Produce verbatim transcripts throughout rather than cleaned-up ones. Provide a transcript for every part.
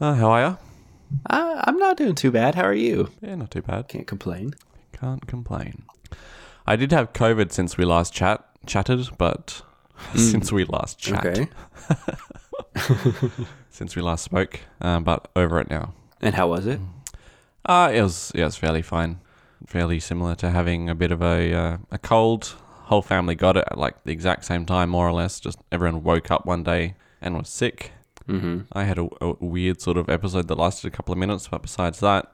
Uh, how are you? Uh, I'm not doing too bad. How are you? Yeah, not too bad. Can't complain. Can't complain. I did have COVID since we last chat chatted, but mm. since we last chat. Okay. Since we last spoke, um, but over it now. And how was it? Uh, it was, yeah, it was fairly fine. Fairly similar to having a bit of a uh, a cold. Whole family got it at like the exact same time, more or less. Just everyone woke up one day and was sick. Mm-hmm. I had a, a weird sort of episode that lasted a couple of minutes, but besides that,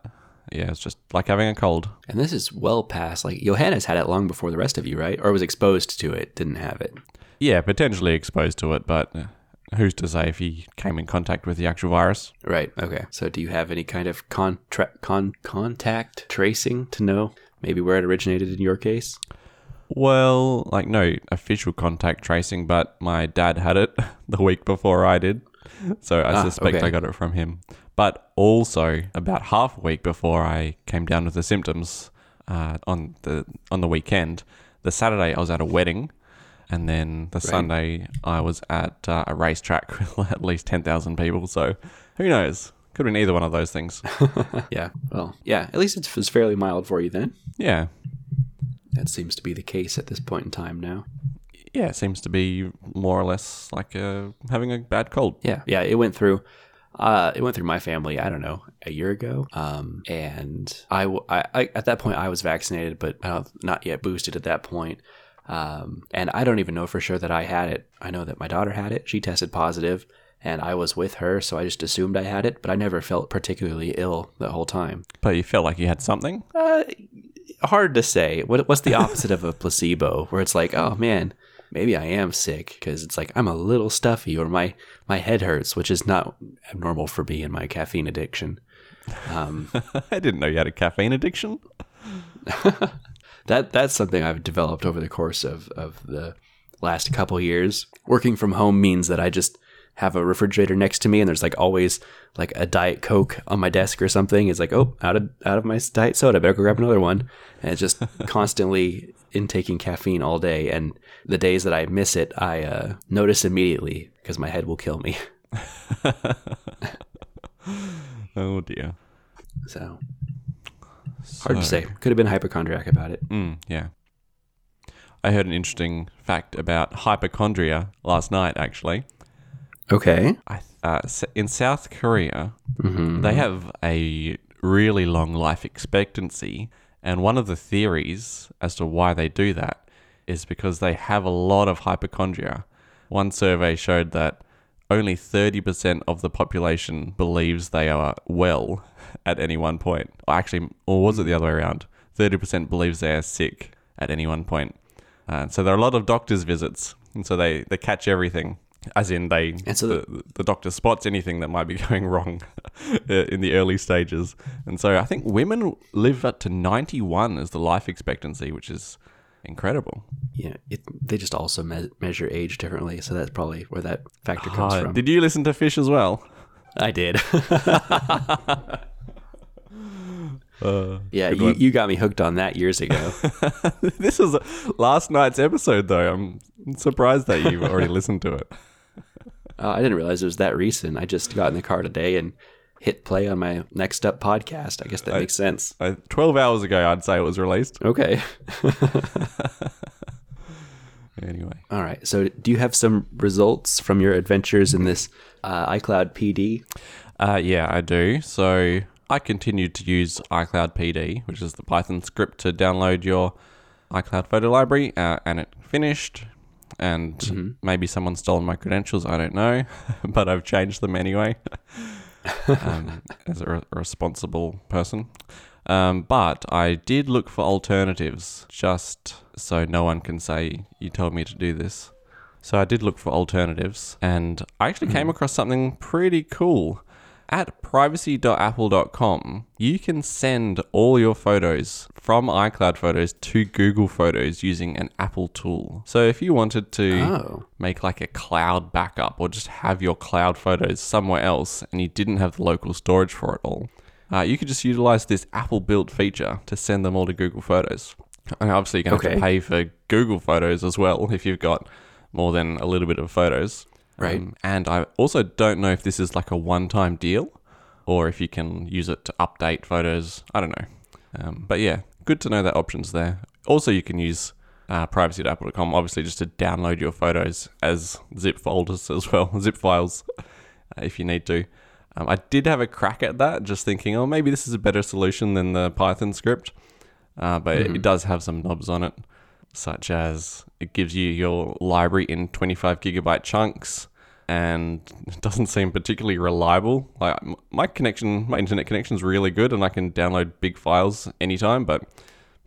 yeah, it's just like having a cold. And this is well past, like, Johannes had it long before the rest of you, right? Or was exposed to it, didn't have it. Yeah, potentially exposed to it, but who's to say if he came in contact with the actual virus? Right, okay. So do you have any kind of contra- con- contact tracing to know maybe where it originated in your case? Well, like, no official contact tracing, but my dad had it the week before I did. So I ah, suspect okay. I got it from him. But also, about half a week before I came down with the symptoms uh, on the on the weekend, the Saturday I was at a wedding, and then the right. Sunday I was at uh, a racetrack with at least ten thousand people. So who knows? Could have been either one of those things. Yeah. Well, yeah. At least it's, it's fairly mild for you then. Yeah. That seems to be the case at this point in time now. Yeah, it seems to be more or less like uh, having a bad cold. Yeah, yeah, it went through, uh, it went through my family. I don't know, a year ago, um, and I, w- I, I at that point I was vaccinated, but uh, not yet boosted at that point. Um, and I don't even know for sure that I had it. I know that my daughter had it. She tested positive, and I was with her, so I just assumed I had it. But I never felt particularly ill the whole time. But you felt like you had something? Uh, hard to say. What, what's the opposite of a placebo, where it's like, oh man. Maybe I am sick, because it's like I'm a little stuffy or my, my head hurts, which is not abnormal for me and my caffeine addiction. Um, I didn't know you had a caffeine addiction. that That's something I've developed over the course of, of the last couple years. Working from home means that I just have a refrigerator next to me and there's like always like a Diet Coke on my desk or something. It's like, oh, out of out of my diet soda, better go grab another one. And it's just constantly intaking caffeine all day. And the days that I miss it, I uh, notice immediately because my head will kill me. Oh dear. So, so hard to say. Could have been hypochondriac about it. Mm, yeah. I heard an interesting fact about hypochondria last night, actually. Okay. I, uh, in South Korea, mm-hmm. they have a really long life expectancy. And one of the theories as to why they do that is because they have a lot of hypochondria. One survey showed that only thirty percent of the population believes they are well at any one point. Or actually, or was it the other way around? thirty percent believes they are sick at any one point. Uh, so there are a lot of doctor's visits. And so they, they catch everything. As in, they so the, the, the doctor spots anything that might be going wrong in the early stages. And so I think women live up to ninety-one as the life expectancy, which is incredible. Yeah, it, they just also me- measure age differently. So that's probably where that factor comes uh, from. Did you listen to Fish as well? I did. Uh, yeah, you, you got me hooked on that years ago. This was last night's episode, though. I'm surprised that you've already listened to it. Uh, I didn't realize it was that recent. I just got in the car today and hit play on my Next Up podcast. I guess that I, makes sense. I, twelve hours ago, I'd say it was released. Okay. Anyway. All right. So do you have some results from your adventures in this uh, iCloud P D? Uh, yeah, I do. So I continued to use iCloud P D, which is the Python script to download your iCloud photo library, uh, and it finished. And mm-hmm. maybe someone's stolen my credentials, I don't know, but I've changed them anyway um, as a, re- a responsible person. Um, but I did look for alternatives just so no one can say, you told me to do this. So I did look for alternatives and I actually mm-hmm. came across something pretty cool. At privacy dot apple dot com, you can send all your photos from iCloud Photos to Google Photos using an Apple tool. So if you wanted to oh. make like a cloud backup or just have your cloud photos somewhere else and you didn't have the local storage for it all, uh, you could just utilize this Apple built feature to send them all to Google Photos. And obviously you're going to okay. have to pay for Google Photos as well if you've got more than a little bit of photos. Right. Um, and I also don't know if this is like a one-time deal or if you can use it to update photos. I don't know. Um, but yeah, good to know that option's there. Also, you can use uh, privacy dot apple dot com, obviously, just to download your photos as zip folders as well, zip files, uh, if you need to. Um, I did have a crack at that, just thinking, oh, maybe this is a better solution than the Python script. Uh, but mm-hmm. it, it does have some knobs on it, such as it gives you your library in twenty-five gigabyte chunks, and it doesn't seem particularly reliable. Like my connection, my internet connection is really good, and I can download big files anytime, but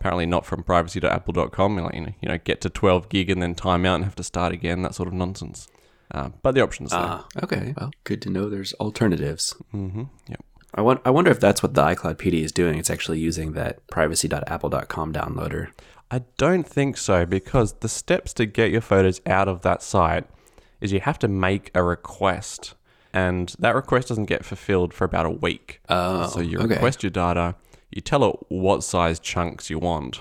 apparently not from privacy dot apple dot com. Like, you know, you know, get to twelve gig and then time out and have to start again, that sort of nonsense. Uh, but the options there. Ah, okay. Well, good to know there's alternatives. Mm-hmm. Yep. I want. I wonder if that's what the iCloud P D is doing. It's actually using that privacy dot apple dot com downloader. I don't think so, because the steps to get your photos out of that site is you have to make a request, and that request doesn't get fulfilled for about a week. Oh, so you request okay. your data, you tell it what size chunks you want,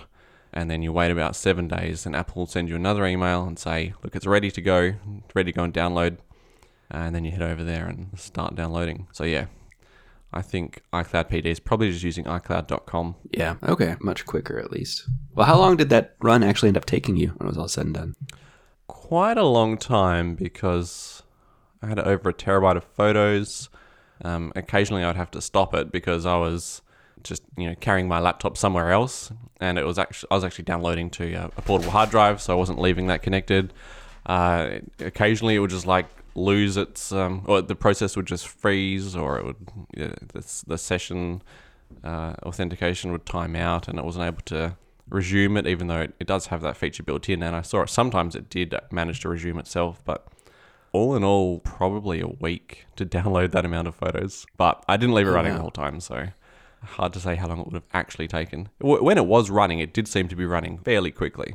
and then you wait about seven days, and Apple will send you another email and say, look, it's ready to go, it's ready to go and download, and then you head over there and start downloading. So yeah, I think iCloud P D is probably just using i cloud dot com. Yeah, okay, much quicker at least. Well, how long did that run actually end up taking you when it was all said and done? Quite a long time, because I had over a terabyte of photos. Um, occasionally I'd have to stop it because I was just, you know, carrying my laptop somewhere else, and it was actually I was actually downloading to uh, a portable hard drive, so I wasn't leaving that connected. Uh, occasionally it would just like lose its, um, or the process would just freeze, or it would you know, the, the session uh, authentication would time out, and it wasn't able to resume it, even though it, it does have that feature built in. And I saw it sometimes it did manage to resume itself, but all in all probably a week to download that amount of photos. But I didn't leave it running yeah. the whole time, so hard to say how long it would have actually taken. When it was running, it did seem to be running fairly quickly.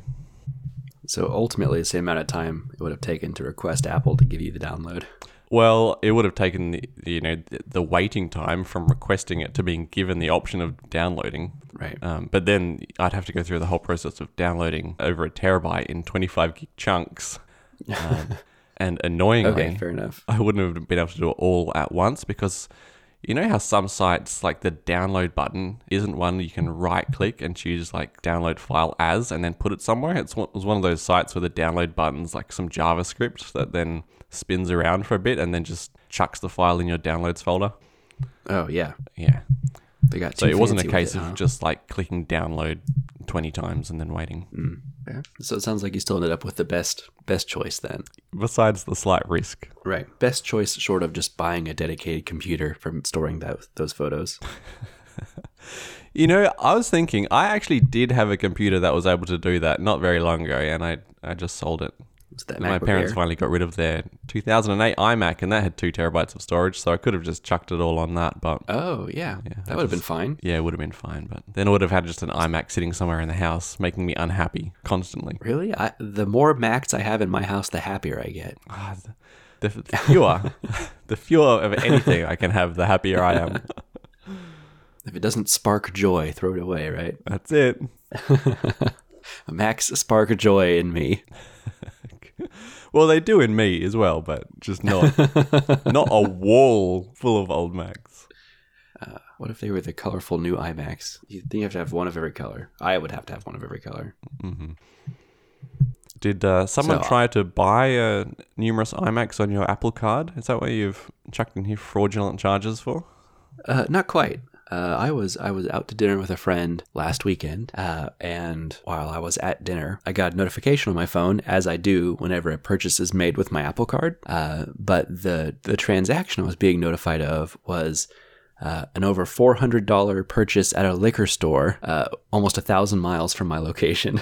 So ultimately the same amount of time it would have taken to request Apple to give you the download. Well, it would have taken the, you know, the waiting time from requesting it to being given the option of downloading. Right. Um, but then I'd have to go through the whole process of downloading over a terabyte in twenty-five gig chunks. Um, and annoyingly, okay, fair enough. I wouldn't have been able to do it all at once, because you know how some sites, like the download button isn't one you can right click and choose like download file as and then put it somewhere. It's one, it was one of those sites where the download button's like some JavaScript that then spins around for a bit and then just chucks the file in your downloads folder. Oh yeah. Yeah. They got so it wasn't a case it, of huh? just like clicking download twenty times and then waiting. Mm. Yeah. So it sounds like you still ended up with the best best choice then. Besides the slight risk. Right. Best choice short of just buying a dedicated computer for storing that, those photos. You know, I was thinking, I actually did have a computer that was able to do that not very long ago, and I, I just sold it. Was that my parents Air? finally got rid of their two thousand eight iMac, and that had two terabytes of storage, so I could have just chucked it all on that. But oh yeah, yeah that would have been fine. Yeah, it would have been fine, but then I would have had just an iMac sitting somewhere in the house, making me unhappy constantly. Really, I, the more Macs I have in my house, the happier I get. Ah, the, the, the fewer, the fewer of anything I can have, the happier I am. If it doesn't spark joy, throw it away. Right, that's it. Macs spark joy in me. Well, they do in me as well, but just not not a wall full of old Macs. Uh, what if they were the colorful new iMacs? You think you have to have one of every color. I would have to have one of every color. Mm-hmm. Did uh, someone so, try to buy uh, numerous iMacs on your Apple Card? Is that what you've chucked in here fraudulent charges for? Uh, not quite. Uh, I was I was out to dinner with a friend last weekend, uh, and while I was at dinner, I got a notification on my phone, as I do whenever a purchase is made with my Apple Card. Uh, but the, the transaction I was being notified of was uh, an over four hundred dollars purchase at a liquor store, uh, almost a thousand miles from my location.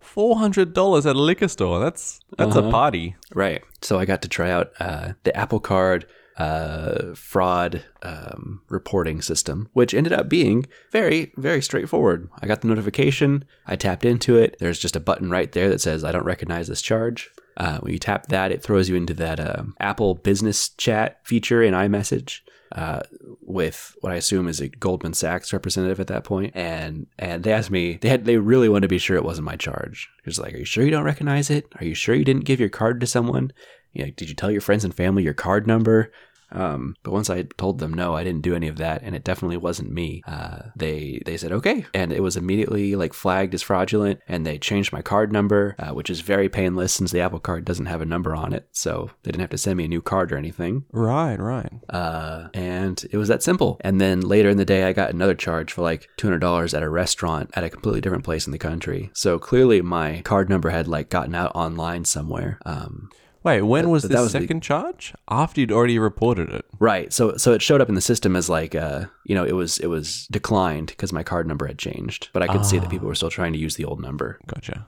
four hundred dollars at a liquor store? That's that's uh-huh. a party. Right. So I got to try out uh, the Apple Card uh fraud um reporting system, which ended up being very very straightforward. I got the notification, I tapped into it, there's just a button right there that says I don't recognize this charge. Uh when you tap that, it throws you into that um, Apple business chat feature in iMessage uh with what I assume is a Goldman Sachs representative at that point, and and they asked me, they had they really wanted to be sure it wasn't my charge. It was like, are you sure you don't recognize it? Are you sure you didn't give your card to someone? You know, did you tell your friends and family your card number? Um, but once I told them, no, I didn't do any of that, and it definitely wasn't me, uh, they they said, okay. And it was immediately like flagged as fraudulent, and they changed my card number, uh, which is very painless since the Apple Card doesn't have a number on it. So they didn't have to send me a new card or anything. Right, right. Uh, and it was that simple. And then later in the day, I got another charge for like two hundred dollars at a restaurant at a completely different place in the country. So clearly my card number had like gotten out online somewhere. Um, Wait, when was the second the, charge? After you'd already reported it, right? So, so it showed up in the system as like, uh, you know, it was it was declined because my card number had changed, but I could ah. see that people were still trying to use the old number. Gotcha.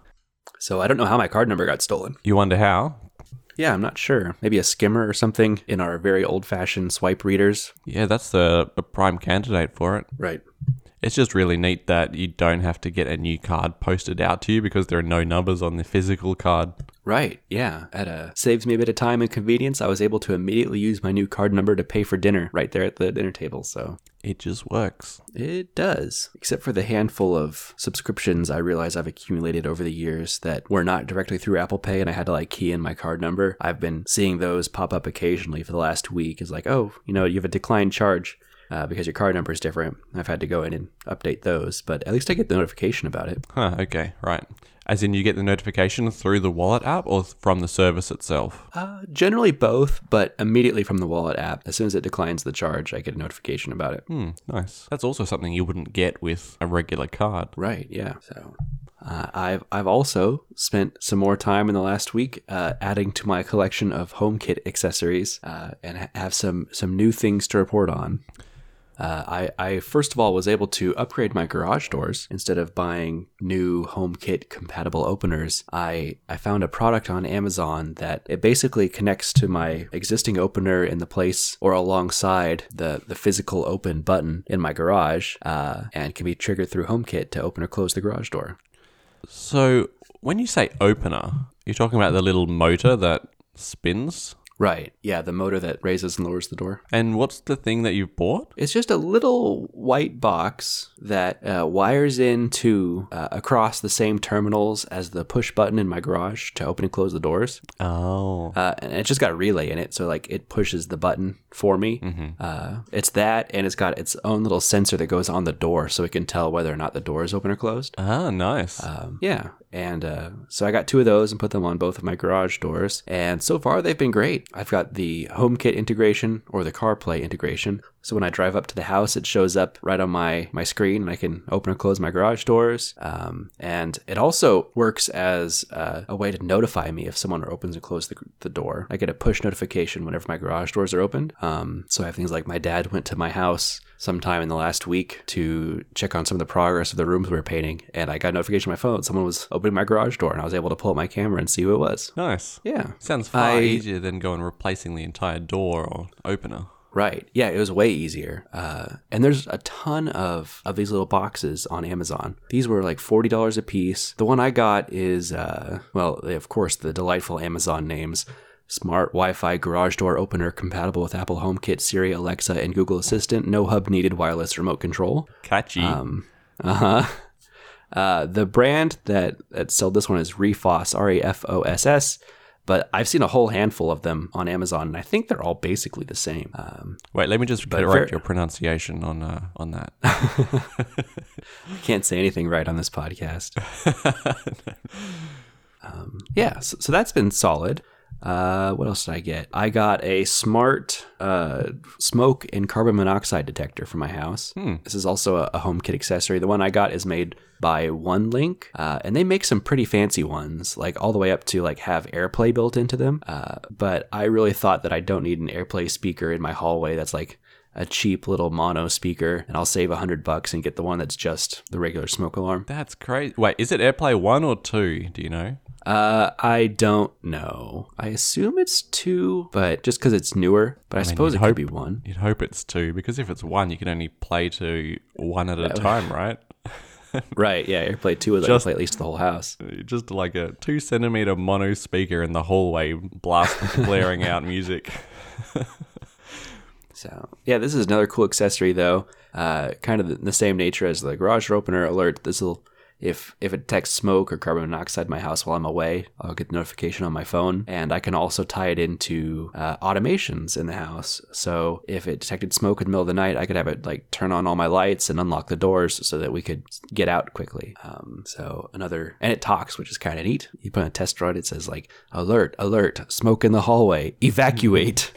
So I don't know how my card number got stolen. You wonder how? Yeah, I'm not sure. Maybe a skimmer or something in our very old-fashioned swipe readers. Yeah, that's the a prime candidate for it. Right. It's just really neat that you don't have to get a new card posted out to you because there are no numbers on the physical card. Right, yeah. It uh, saves me a bit of time and convenience. I was able to immediately use my new card number to pay for dinner right there at the dinner table, so... It just works. It does. Except for the handful of subscriptions I realize I've accumulated over the years that were not directly through Apple Pay and I had to like key in my card number. I've been seeing those pop up occasionally for the last week. It's like, oh, you know, you have a declined charge. Uh, because your card number is different. I've had to go in and update those, but at least I get the notification about it. Huh, okay, right. As in you get the notification through the wallet app or from the service itself? Uh, generally both, but immediately from the wallet app. As soon as it declines the charge, I get a notification about it. Hmm, nice. That's also something you wouldn't get with a regular card. Right, yeah. So... Uh, I've I've also spent some more time in the last week uh, adding to my collection of HomeKit accessories uh, and ha- have some, some new things to report on. Uh, I, I first of all was able to upgrade my garage doors. Instead of buying new HomeKit compatible openers, I, I found a product on Amazon that it basically connects to my existing opener in the place or alongside the, the physical open button in my garage uh, and can be triggered through HomeKit to open or close the garage door. So when you say opener, you're talking about the little motor that spins? Right. Yeah, the motor that raises and lowers the door. And what's the thing that you bought? It's just a little white box that uh, wires into uh, across the same terminals as the push button in my garage to open and close the doors. Oh. Uh, and it's just got a relay in it, so like it pushes the button for me. Mm-hmm. Uh, it's that, and it's got its own little sensor that goes on the door, so it can tell whether or not the door is open or closed. Ah, nice. Um, yeah. And uh, so I got two of those and put them on both of my garage doors. And so far, they've been great. I've got the HomeKit integration or the CarPlay integration. So when I drive up to the house, it shows up right on my, my screen and I can open and close my garage doors. Um, and it also works as uh, a way to notify me if someone opens and closes the, the door. I get a push notification whenever my garage doors are opened. Um, so I have things like my dad went to my house sometime in the last week to check on some of the progress of the rooms we were painting. And I got a notification on my phone. Someone was opening my garage door and I was able to pull up my camera and see who it was. Nice. Yeah. Sounds far I, easier than going replacing the entire door or opener. Right. Yeah, it was way easier. Uh, and there's a ton of, of these little boxes on Amazon. These were like forty dollars a piece. The one I got is, uh, well, of course, the delightful Amazon names. Smart Wi-Fi garage door opener compatible with Apple HomeKit, Siri, Alexa, and Google Assistant. No hub needed wireless remote control. Catchy. Um, uh-huh. Uh, the brand that, that sold this one is Refoss, R E F O S S. But I've seen a whole handful of them on Amazon, and I think they're all basically the same. Um, Wait, let me just correct your pronunciation on uh, on that. I can't say anything right on this podcast. um, yeah, so, so that's been solid. Uh, what else did I get? I got a smart uh, smoke and carbon monoxide detector for my house. Hmm. This is also a, a HomeKit accessory. The one I got is made by OneLink, uh, and they make some pretty fancy ones, like all the way up to like have AirPlay built into them. Uh, but I really thought that I don't need an AirPlay speaker in my hallway that's like a cheap little mono speaker, and I'll save a hundred bucks and get the one that's just the regular smoke alarm. That's crazy. Wait, is it AirPlay one or two? Do you know? Uh, I don't know. I assume it's two, but just because it's newer, but I, I mean, suppose it hope, could be one. You'd hope it's two, because if it's one, you can only play to one at a time, right? Right, yeah, AirPlay two is just, like, AirPlay at least the whole house. Just like a two centimeter mono speaker in the hallway blasting, blaring out music. So, yeah, this is another cool accessory, though. Uh, kind of the same nature as the garage door opener alert. This will... If if it detects smoke or carbon monoxide in my house while I'm away, I'll get the notification on my phone. And I can also tie it into uh, automations in the house. So if it detected smoke in the middle of the night, I could have it like turn on all my lights and unlock the doors so that we could get out quickly. Um, so another, and it talks, which is kind of neat. You put on a test run, it says like, alert, alert, smoke in the hallway, evacuate.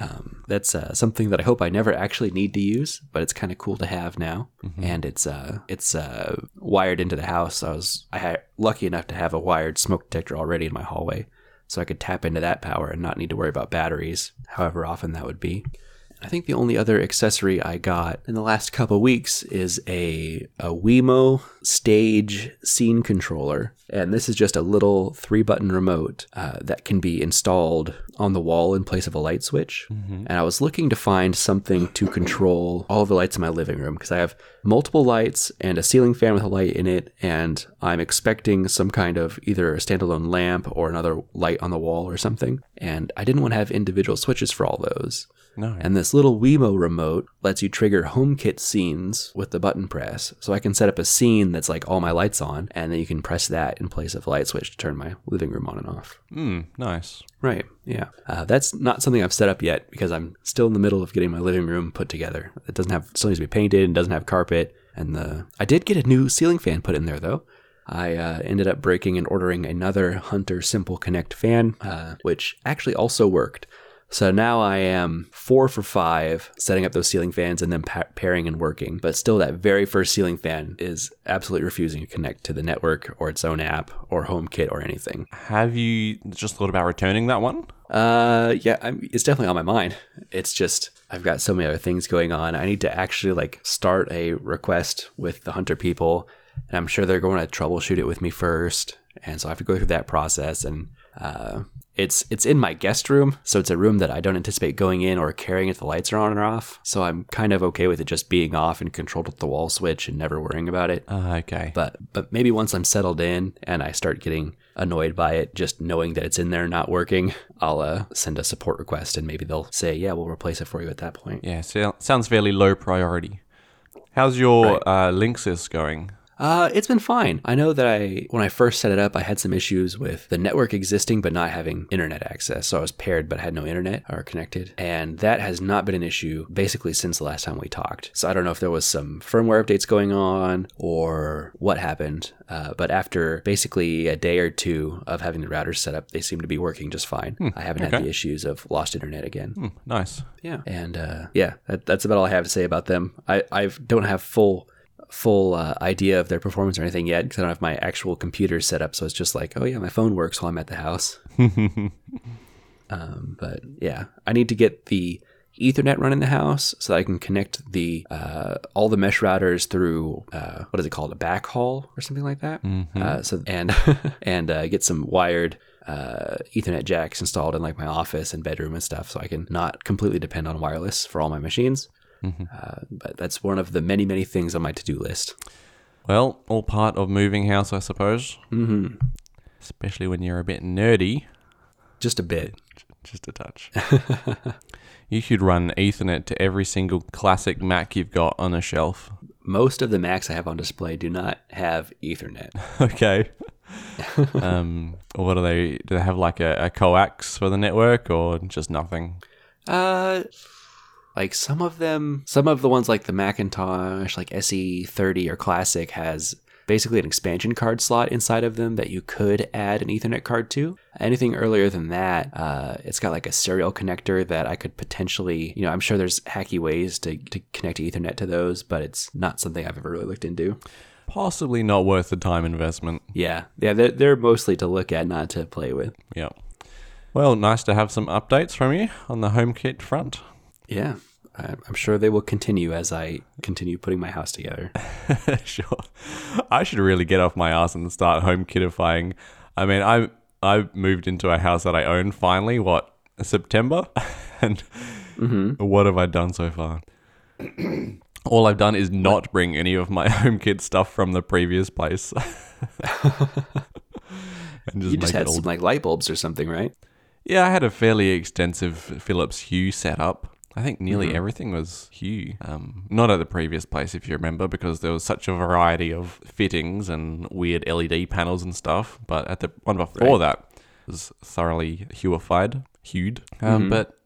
Um, that's uh, something that I hope I never actually need to use, but it's kind of cool to have now. Mm-hmm. And it's uh, it's uh, wired into the house. I was I had lucky enough to have a wired smoke detector already in my hallway, so I could tap into that power and not need to worry about batteries, however often that would be. I think the only other accessory I got in the last couple of weeks is a, a Wemo stage scene controller. And this is just a little three-button remote uh, that can be installed on the wall in place of a light switch. Mm-hmm. And I was looking to find something to control all of the lights in my living room because I have multiple lights and a ceiling fan with a light in it. And I'm expecting some kind of either a standalone lamp or another light on the wall or something. And I didn't want to have individual switches for all those. No. And this little Wemo remote lets you trigger HomeKit scenes with the button press. So I can set up a scene that's like all my lights on, and then you can press that in place of a light switch to turn my living room on and off. Mm, nice. Right. Yeah. Uh, that's not something I've set up yet because I'm still in the middle of getting my living room put together. It doesn't have, still needs to be painted and doesn't have carpet. And the I did get a new ceiling fan put in there though. I uh, ended up breaking and ordering another Hunter Simple Connect fan, uh, which actually also worked. So now I am four for five setting up those ceiling fans and then pa- pairing and working. But still, that very first ceiling fan is absolutely refusing to connect to the network or its own app or HomeKit or anything. Have you just thought about returning that one? Uh, yeah, I'm, it's definitely on my mind. It's just I've got so many other things going on. I need to actually like start a request with the Hunter people. And I'm sure they're going to troubleshoot it with me first. And so I have to go through that process and... Uh, It's it's in my guest room, so it's a room that I don't anticipate going in or carrying if the lights are on or off. So I'm kind of okay with it just being off and controlled with the wall switch and never worrying about it. Uh, okay. But but maybe once I'm settled in and I start getting annoyed by it, just knowing that it's in there not working, I'll uh, send a support request and maybe they'll say, yeah, we'll replace it for you at that point. Yeah, so sounds fairly low priority. How's your right. uh, Linksys going? Uh, it's been fine. I know that I, when I first set it up, I had some issues with the network existing, but not having internet access. So I was paired, but I had no internet or connected. And that has not been an issue basically since the last time we talked. So I don't know if there was some firmware updates going on or what happened. Uh, but after basically a day or two of having the router set up, they seem to be working just fine. Hmm, I haven't okay. had the issues of lost internet again. Hmm, nice. Yeah. And, uh, yeah, that, that's about all I have to say about them. I, I don't have full... full uh, idea of their performance or anything yet because I don't have my actual computer set up, so it's just like, oh yeah, my phone works while I'm at the house. um, but yeah, I need to get the Ethernet run in the house so that I can connect the uh, all the mesh routers through uh, what is it called, a backhaul or something like that. Mm-hmm. Uh, so and and uh, get some wired uh, Ethernet jacks installed in like my office and bedroom and stuff, so I can not completely depend on wireless for all my machines. Mm-hmm. Uh, but that's one of the many, many things on my to-do list. Well, all part of moving house, I suppose. Mm-hmm. Especially when you're a bit nerdy. Just a bit. Just a touch. You should run Ethernet to every single classic Mac you've got on a shelf. Most of the Macs I have on display do not have Ethernet. Okay. um, what are they? Do they have like a, a coax for the network or just nothing? Uh... Like some of them, some of the ones like the Macintosh, like S E thirty or Classic has basically an expansion card slot inside of them that you could add an Ethernet card to. Anything earlier than that, uh, it's got like a serial connector that I could potentially, you know, I'm sure there's hacky ways to, to connect Ethernet to those, but it's not something I've ever really looked into. Possibly not worth the time investment. Yeah. Yeah. They're, they're mostly to look at, not to play with. Yeah. Well, nice to have some updates from you on the HomeKit front. Yeah, I'm sure they will continue as I continue putting my house together. Sure. I should really get off my ass and start HomeKitifying. I mean, I I moved into a house that I own finally, what, September? And mm-hmm. What have I done so far? All I've done is not what? bring any of my HomeKit stuff from the previous place. And just you just had some like light bulbs or something, right? Yeah, I had a fairly extensive Philips Hue setup. I think nearly mm-hmm. everything was Hue. Um, not at the previous place, if you remember, because there was such a variety of fittings and weird L E D panels and stuff. But at the one before right. that, it was thoroughly Hueified, Hued. Um, mm-hmm. But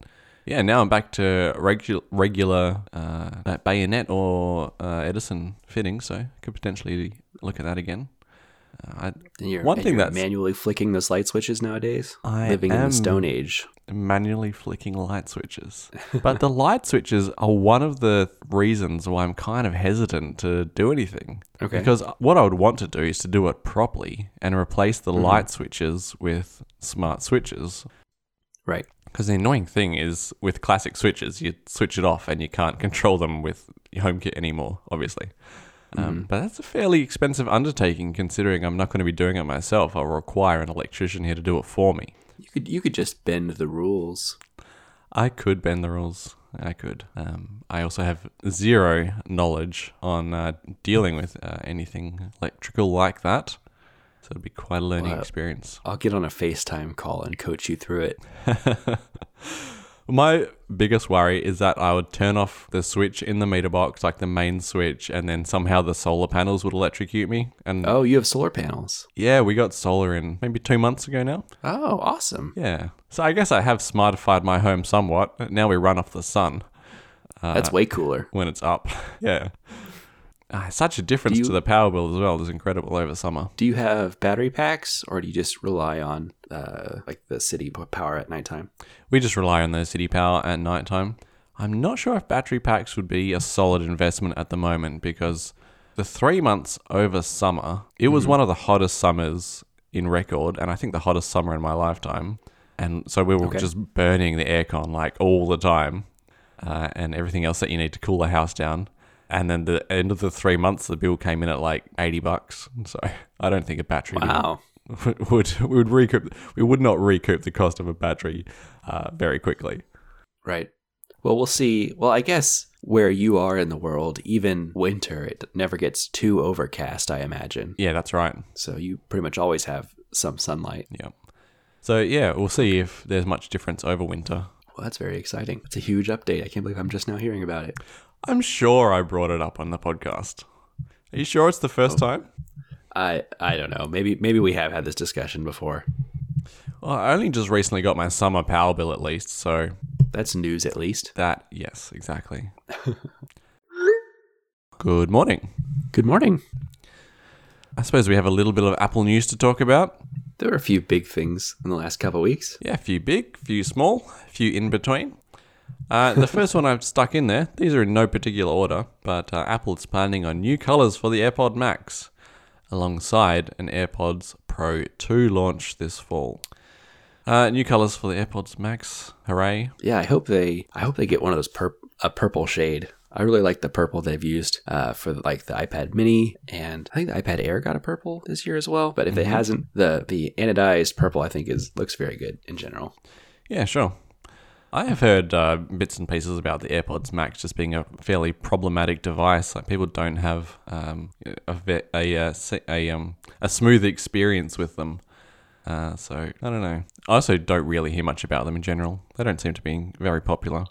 yeah, now I'm back to regu- regular uh, that bayonet or uh, Edison fitting, so I could potentially look at that again. Uh, you're, one thing that's manually flicking those light switches nowadays. I living in the Stone Age. Manually flicking light switches, but the light switches are one of the reasons why I'm kind of hesitant to do anything. Okay. Because what I would want to do is to do it properly and replace the mm-hmm. light switches with smart switches. Right. Because the annoying thing is with classic switches, you switch it off and you can't control them with your home kit anymore, obviously. Um, mm. But that's a fairly expensive undertaking, considering I'm not going to be doing it myself. I'll require an electrician here to do it for me. You could you could just bend the rules. I could bend the rules. I could. Um, I also have zero knowledge on uh, dealing with uh, anything electrical like that. So it'd be quite a learning well, experience. I'll get on a FaceTime call and coach you through it. My biggest worry is that I would turn off the switch in the meter box, like the main switch, and then somehow the solar panels would electrocute me. And oh, you have solar panels. Yeah, we got solar in maybe two months ago now. Oh, awesome. Yeah. So I guess I have smartified my home somewhat. Now we run off the sun. Uh, That's way cooler. When it's up. Yeah. Uh, such a difference you, to the power bill as well. It's incredible over summer. Do you have battery packs, or do you just rely on uh, like the city power at nighttime? We just rely on the city power at nighttime. I'm not sure if battery packs would be a solid investment at the moment, because the three months over summer, it was mm-hmm. one of the hottest summers in record, and I think the hottest summer in my lifetime. And so we were okay. just burning the aircon like all the time, uh, and everything else that you need to cool the house down. And then the end of the three months, the bill came in at like eighty bucks. So I don't think a battery wow. would, would we would recoup. We would not recoup the cost of a battery uh, very quickly. Right. Well, we'll see. Well, I guess where you are in the world, even winter, it never gets too overcast, I imagine. Yeah, that's right. So you pretty much always have some sunlight. Yeah. So yeah, we'll see if there's much difference over winter. Well, that's very exciting. It's a huge update. I can't believe I'm just now hearing about it. I'm sure I brought it up on the podcast. Are you sure it's the first oh. time? I I don't know. Maybe maybe we have had this discussion before. Well, I only just recently got my summer power bill at least, so... That's news at least. That, yes, exactly. Good morning. Good morning. I suppose we have a little bit of Apple news to talk about. There were a few big things in the last couple of weeks. Yeah, a few big, few small, a few in between. Uh, the first one I've stuck in there, these are in no particular order, but uh, Apple's planning on new colours for the AirPod Max, alongside an AirPods Pro two launch this fall. Uh, new colours for the AirPods Max, hooray. Yeah, I hope they I hope they get one of those, pur- a purple shade. I really like the purple they've used uh, for like the iPad Mini, and I think the iPad Air got a purple this year as well, but if mm-hmm. it hasn't, the, the anodized purple I think is looks very good in general. Yeah, sure. I have heard uh, bits and pieces about the AirPods Max just being a fairly problematic device. Like people don't have um, a, a, a, um, a smooth experience with them. Uh, so, I don't know. I also don't really hear much about them in general. They don't seem to be very popular.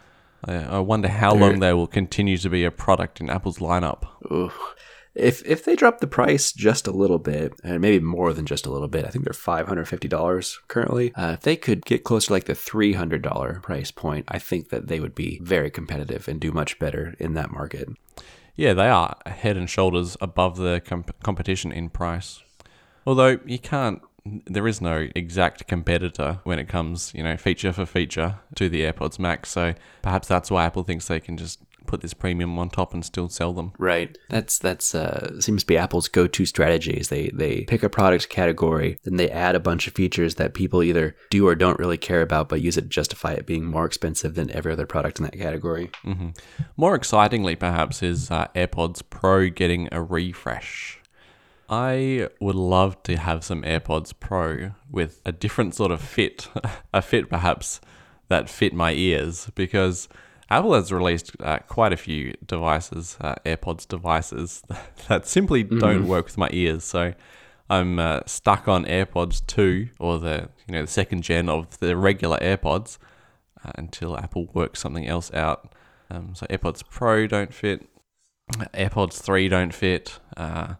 I, I wonder how They're... long they will continue to be a product in Apple's lineup. Ooh. If if they drop the price just a little bit, and maybe more than just a little bit, I think they're five hundred fifty dollars currently. Uh, if they could get closer to like the three hundred dollars price point, I think that they would be very competitive and do much better in that market. Yeah, they are head and shoulders above the comp- competition in price. Although you can't, there is no exact competitor when it comes, you know, feature for feature to the AirPods Max. So perhaps that's why Apple thinks they can just put this premium on top and still sell them. Right. That's that's uh, seems to be Apple's go-to strategy. Is they they pick a product category, then they add a bunch of features that people either do or don't really care about, but use it to justify it being more expensive than every other product in that category. Mm-hmm. More excitingly, perhaps, is uh, AirPods Pro getting a refresh. I would love to have some AirPods Pro with a different sort of fit, a fit perhaps that fit my ears, because Apple has released uh, quite a few devices, uh, AirPods devices, that simply don't mm-hmm. work with my ears. So I'm uh, stuck on AirPods two, or the you know the second gen of the regular AirPods, uh, until Apple works something else out. Um, so AirPods Pro don't fit, AirPods three don't fit. Uh,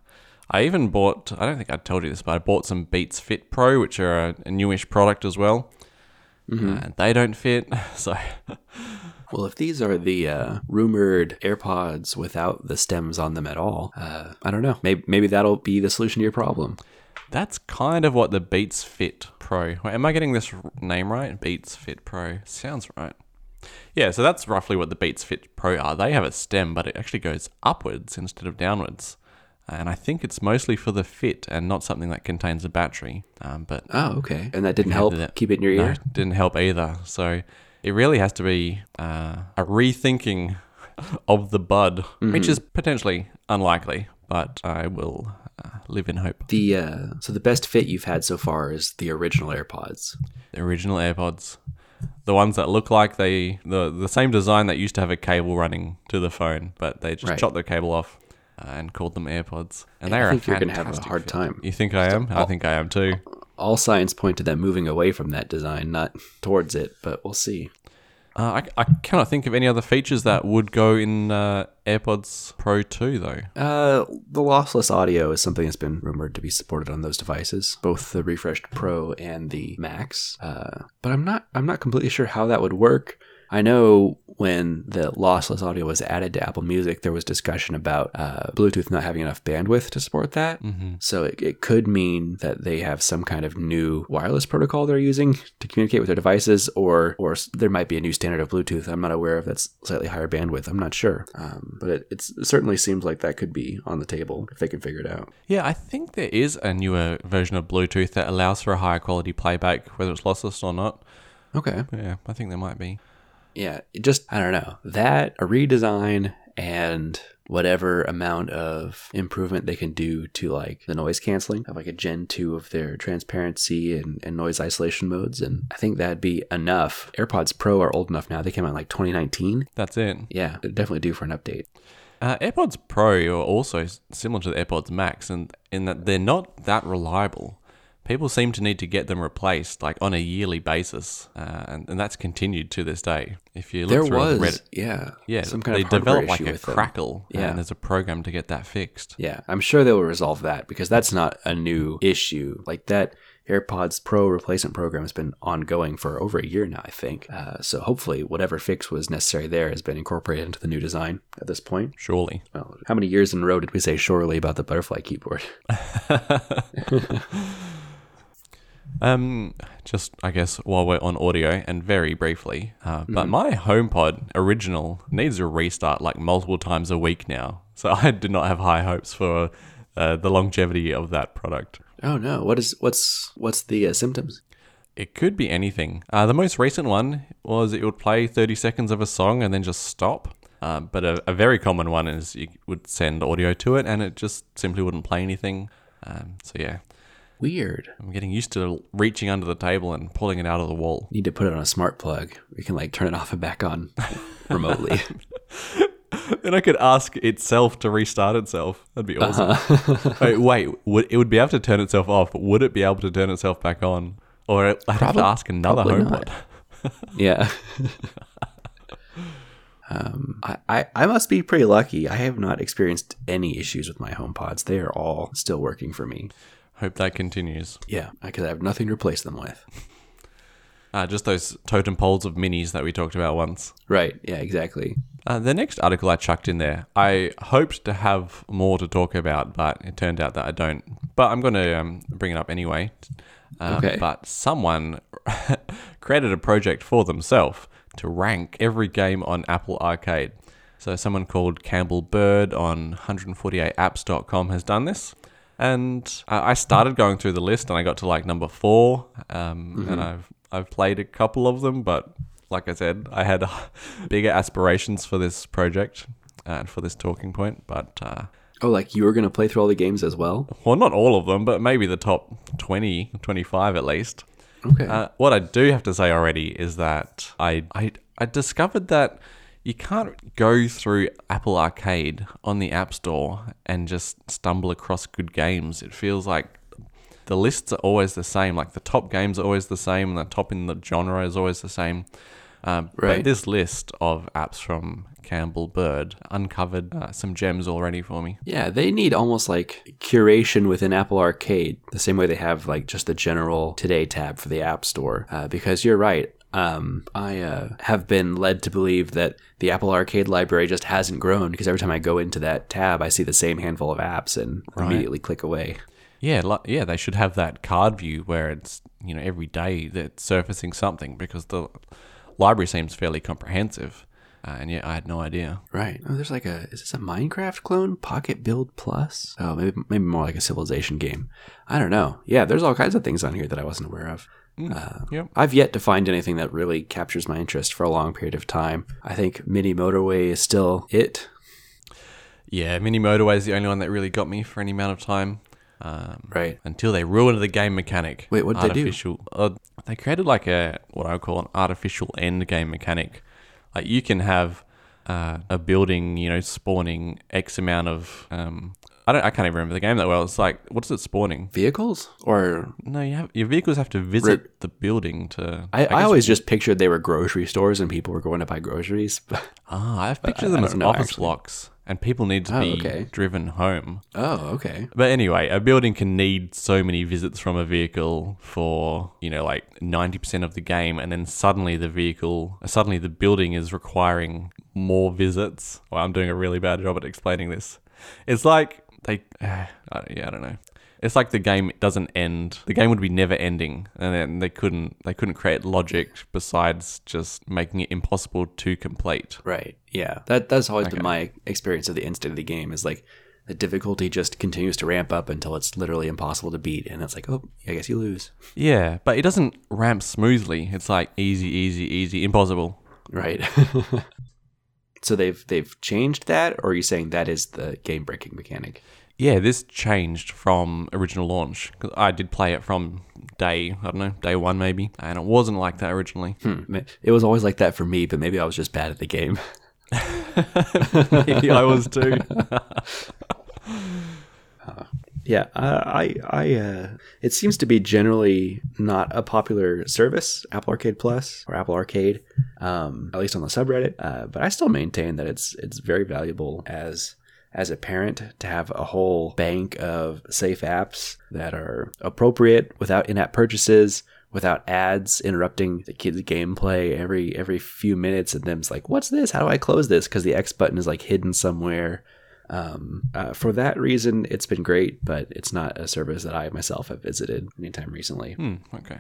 I even bought, I don't think I told you this, but I bought some Beats Fit Pro, which are a, a newish product as well. Mm-hmm. Uh, and they don't fit, so... Well, if these are the uh, rumored AirPods without the stems on them at all, uh, I don't know. Maybe, maybe that'll be the solution to your problem. That's kind of what the Beats Fit Pro... Wait, am I getting this name right? Beats Fit Pro. Sounds right. Yeah, so that's roughly what the Beats Fit Pro are. They have a stem, but it actually goes upwards instead of downwards. And I think it's mostly for the fit and not something that contains a battery. Um, but Oh, okay. And that didn't help that, keep it in your ear? No, it didn't help either. So it really has to be uh, a rethinking of the bud, mm-hmm. which is potentially unlikely, but I will uh, live in hope. The uh, So the best fit you've had so far is the original AirPods. The original AirPods. The ones that look like they the, the same design that used to have a cable running to the phone, but they just right. chopped the cable off. Uh, and called them AirPods. And yeah, they are I think a you're going to have a hard fit. time. You think I am? All, I think I am too. All signs point to them moving away from that design, not towards it, but we'll see. Uh, I, I cannot think of any other features that would go in uh, AirPods Pro two, though. Uh, the lossless audio is something that's been rumored to be supported on those devices, both the refreshed Pro and the Max. Uh, but I'm not, I'm not completely sure how that would work. I know when the lossless audio was added to Apple Music, there was discussion about uh, Bluetooth not having enough bandwidth to support that. Mm-hmm. So it, it could mean that they have some kind of new wireless protocol they're using to communicate with their devices, or or there might be a new standard of Bluetooth. I'm not aware of that's slightly higher bandwidth. I'm not sure. Um, but it, it's, it certainly seems like that could be on the table if they can figure it out. Yeah, I think there is a newer version of Bluetooth that allows for a higher quality playback, whether it's lossless or not. Okay. Yeah, I think there might be. Yeah, just, I don't know, that, a redesign, and whatever amount of improvement they can do to, like, the noise canceling. Have, like, a Gen two of their transparency and, and noise isolation modes, and I think that'd be enough. AirPods Pro are old enough now. They came out in, like, twenty nineteen. That's it. Yeah, they're definitely due for an update. Uh, AirPods Pro are also similar to the AirPods Max in, in that they're not that reliable. People seem to need to get them replaced, like, on a yearly basis, uh, and, and that's continued to this day. If you look there through was, Reddit, yeah, yeah, some kind they of develop like a crackle, yeah. and there's a program to get that fixed. Yeah, I'm sure they will resolve that because that's not a new issue. Like that AirPods Pro replacement program has been ongoing for over a year now, I think. Uh, so hopefully, whatever fix was necessary there has been incorporated into the new design at this point. Surely. Well, how many years in a row did we say "surely" about the butterfly keyboard? Um, just, I guess, while we're on audio and very briefly, uh, mm-hmm. but my HomePod original needs a restart like multiple times a week now. So I did not have high hopes for uh, the longevity of that product. Oh no. What is, what's, what's the uh, symptoms? It could be anything. Uh, the most recent one was it would play thirty seconds of a song and then just stop. Uh, but a, a very common one is you would send audio to it and it just simply wouldn't play anything. Um, so yeah. Weird. I'm getting used to reaching under the table and pulling it out of the wall. Need to put it on a smart plug. We can like turn it off and back on remotely. Then I could ask itself to restart itself. That'd be awesome. Uh-huh. wait, wait would, it would be able to turn itself off, but would it be able to turn itself back on? Or I'd probably, have to ask another HomePod. Yeah. Um, I, I, I must be pretty lucky. I have not experienced any issues with my HomePods. They are all still working for me. Hope that continues. Yeah, because I have nothing to replace them with. uh, just those totem poles of minis that we talked about once. Right, yeah, exactly. Uh, the next article I chucked in there, I hoped to have more to talk about, but it turned out that I don't. But I'm going to um, bring it up anyway. Uh, okay. But someone created a project for themselves to rank every game on Apple Arcade. So someone called Campbell Bird on one forty-eight apps dot com has done this. And I started going through the list and I got to like number four, um, mm-hmm. and I've I've played a couple of them, but like I said, I had bigger aspirations for this project and for this talking point. But uh, oh, like you were going to play through all the games as well? Well, not all of them, but maybe the top twenty, twenty-five at least. Okay. Uh, what I do have to say already is that I I, I discovered that you can't go through Apple Arcade on the App Store and just stumble across good games. It feels like the lists are always the same. Like the top games are always the same. And the top in the genre is always the same. Um, right. But this list of apps from Campbell Bird uncovered uh, some gems already for me. Yeah, they need almost like curation within Apple Arcade, the same way they have like just the general Today tab for the App Store. Uh, because you're right. Um, I uh, have been led to believe that the Apple Arcade library just hasn't grown, because every time I go into that tab, I see the same handful of apps and right. immediately click away. Yeah, lo- yeah, they should have that card view where it's, you know, every day that's surfacing something, because the library seems fairly comprehensive, uh, and yet I had no idea. Right. Oh, there's like a, is this a Minecraft clone? Pocket Build Plus? Oh, maybe maybe more like a Civilization game. I don't know. Yeah, there's all kinds of things on here that I wasn't aware of. Uh, yep. I've yet to find anything that really captures my interest for a long period of time. I think Mini Motorway is still it. Yeah, Mini Motorway is the only one that really got me for any amount of time. Um, right. Until they ruined the game mechanic. Wait, what did they do? Uh, they created like a, what I would call an artificial end game mechanic. Like you can have uh, a building, you know, spawning X amount of... Um, I don't. I can't even remember the game that well. It's like, what's it spawning? Vehicles? Or no, you have, your vehicles have to visit re- the building to... I, I, I always just pictured they were grocery stores and people were going to buy groceries. Ah, I've pictured them as office blocks and people need to oh, be okay. driven home. Oh, okay. But anyway, a building can need so many visits from a vehicle for, you know, like ninety percent of the game, and then suddenly the vehicle, suddenly the building is requiring more visits. Well, I'm doing a really bad job at explaining this. It's like... They, uh, yeah, I don't know. It's like the game doesn't end. The game would be never ending, and then they couldn't. They couldn't create logic besides just making it impossible to complete. Right. Yeah. That that's always okay. been my experience of the end state of the game. Is like the difficulty just continues to ramp up until it's literally impossible to beat, and it's like, oh, I guess you lose. Yeah, but it doesn't ramp smoothly. It's like easy, easy, easy, impossible. Right. So they've they've changed that, or are you saying that is the game-breaking mechanic? Yeah, this changed from original launch. I did play it from day, I don't know, day one maybe, and it wasn't like that originally. Hmm. It was always like that for me, but maybe I was just bad at the game. Maybe I was too. uh, yeah, I, I, I uh, it seems to be generally not a popular service, Apple Arcade Plus or Apple Arcade. Um, at least on the subreddit, uh, but I still maintain that it's it's very valuable as as a parent to have a whole bank of safe apps that are appropriate without in-app purchases, without ads interrupting the kids' gameplay every every few minutes, and them's like, "What's this? How do I close this?" Because the X button is like hidden somewhere. Um, uh, for that reason, it's been great, but it's not a service that I myself have visited anytime recently. Hmm, okay.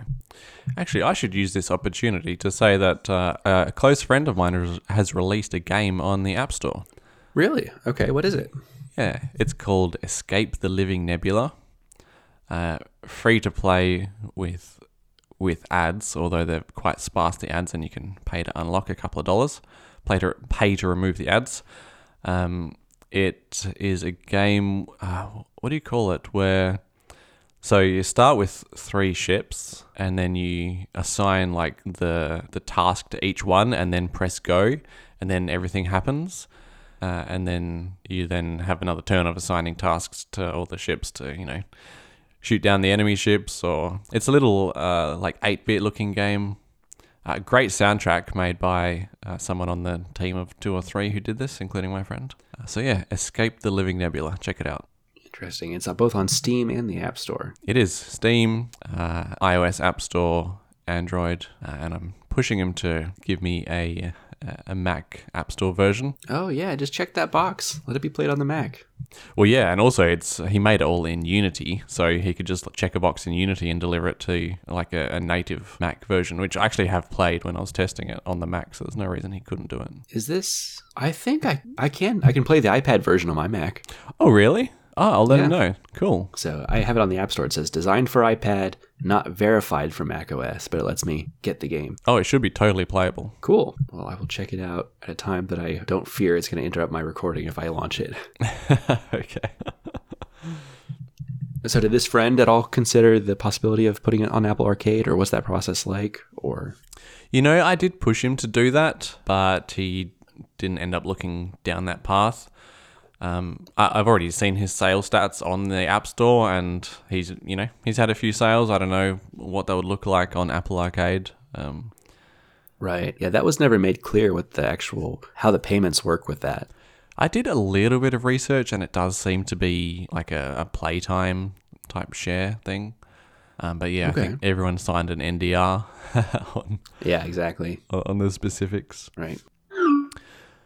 Actually, I should use this opportunity to say that uh, a close friend of mine has released a game on the App Store. Really? Okay, what is it? Yeah, it's called Escape the Living Nebula. Uh, free to play with with ads, although they're quite sparse, the ads, and you can pay to unlock a couple of dollars, pay to, pay to remove the ads. Um... It is a game, uh, what do you call it, where, so you start with three ships and then you assign like the the task to each one and then press go and then everything happens. Uh, and then you then have another turn of assigning tasks to all the ships to, you know, shoot down the enemy ships, or it's a little uh, like eight-bit looking game. Uh, great soundtrack made by uh, someone on the team of two or three who did this, including my friend. Uh, so yeah, Escape the Living Nebula. Check it out. Interesting. It's both on Steam and the App Store. It is. Steam, uh, iOS App Store, Android, uh, and I'm pushing him to give me a, a Mac App Store version. Oh yeah, just check that box. Let it be played on the Mac. Well, yeah, and also it's he made it all in Unity, so he could just check a box in Unity and deliver it to like a, a native Mac version, which I actually have played when I was testing it on the Mac, so there's no reason he couldn't do it. Is this... I think I, I can. I can play the iPad version on my Mac. Oh, really? Oh, I'll let yeah. him know. Cool. So I have it on the App Store. It says, designed for iPad, not verified for macOS, but it lets me get the game. Oh, it should be totally playable. Cool. Well, I will check it out at a time that I don't fear it's going to interrupt my recording if I launch it. Okay. So did this friend at all consider the possibility of putting it on Apple Arcade, or what's that process like? Or, you know, I did push him to do that, but he didn't end up looking down that path. Um, I've already seen his sales stats on the App Store, and he's, you know, he's had a few sales. I don't know what that would look like on Apple Arcade. Um, Right. Yeah, that was never made clear with the actual, how the payments work with that. I did a little bit of research, and it does seem to be like a, a playtime type share thing. Um, but yeah, okay. I think everyone signed an N D A on, yeah, exactly. On the specifics. Right.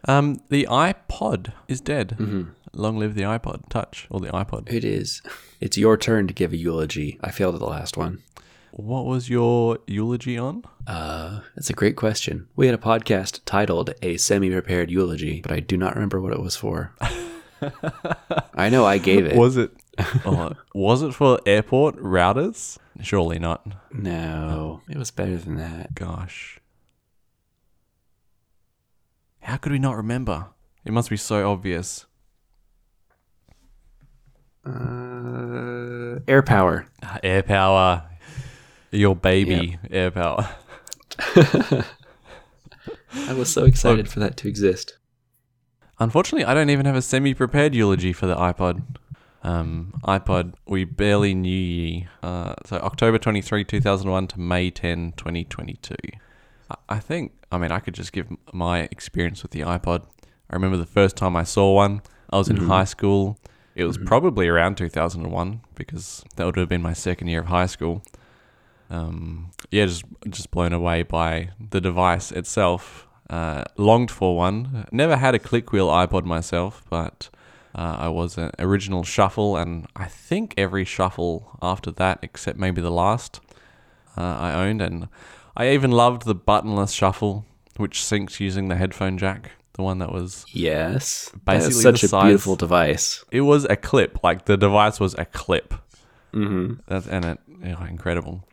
Um, the iPod is dead. Mm-hmm. Long live the iPod Touch, or the iPod. It is. It's your turn to give a eulogy. I failed at the last one. What was your eulogy on? Uh, that's a great question. We had a podcast titled A Semi-Prepared Eulogy, but I do not remember what it was for. I know I gave it. Was it oh, was it for airport routers? Surely not. No, it was better than that. Gosh. How could we not remember? It must be so obvious. Uh, air power. Air power. Your baby, yep. Air power. I was so excited oh. for that to exist. Unfortunately, I don't even have a semi-prepared eulogy for the iPod. Um, iPod, we barely knew ye. Uh, so October twenty-third, two thousand one to May tenth, twenty twenty-two. I-, I think, I mean, I could just give my experience with the iPod. I remember the first time I saw one. I was in mm-hmm. high school. It was mm-hmm. probably around two thousand one, because that would have been my second year of high school. Um, yeah, just just blown away by the device itself. Uh, longed for one. Never had a click wheel iPod myself, but uh, I was an original shuffle, and I think every shuffle after that, except maybe the last, uh, I owned. And I even loved the buttonless shuffle, which syncs using the headphone jack. The one that was yes, basically that such the size. A beautiful device. It was a clip. Like the device was a clip. Mm-hmm. That's and it oh, incredible.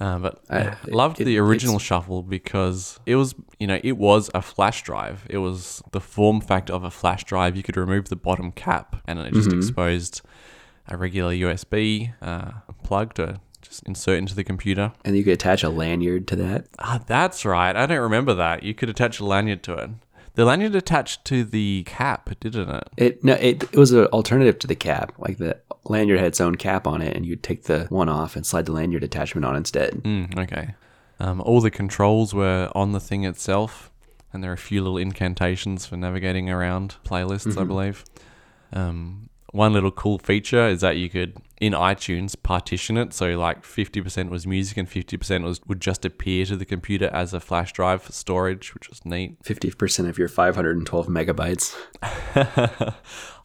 Uh, but I uh, loved it, the original shuffle because it was, you know, it was a flash drive. It was the form factor of a flash drive. You could remove the bottom cap, and it just mm-hmm. exposed a regular U S B uh, plug to just insert into the computer. And you could attach a lanyard to that. Ah, that's right. I don't remember that. You could attach a lanyard to it. The lanyard attached to the cap, didn't it? It no, it, it was an alternative to the cap. Like the lanyard had its own cap on it, and you'd take the one off and slide the lanyard attachment on instead. Mm, okay. Um, all the controls were on the thing itself, and there are a few little incantations for navigating around playlists, mm-hmm. I believe. Um, one little cool feature is that you could, in iTunes, partition it. So like fifty percent was music and fifty percent was would just appear to the computer as a flash drive for storage, which was neat. fifty percent of your five hundred twelve megabytes.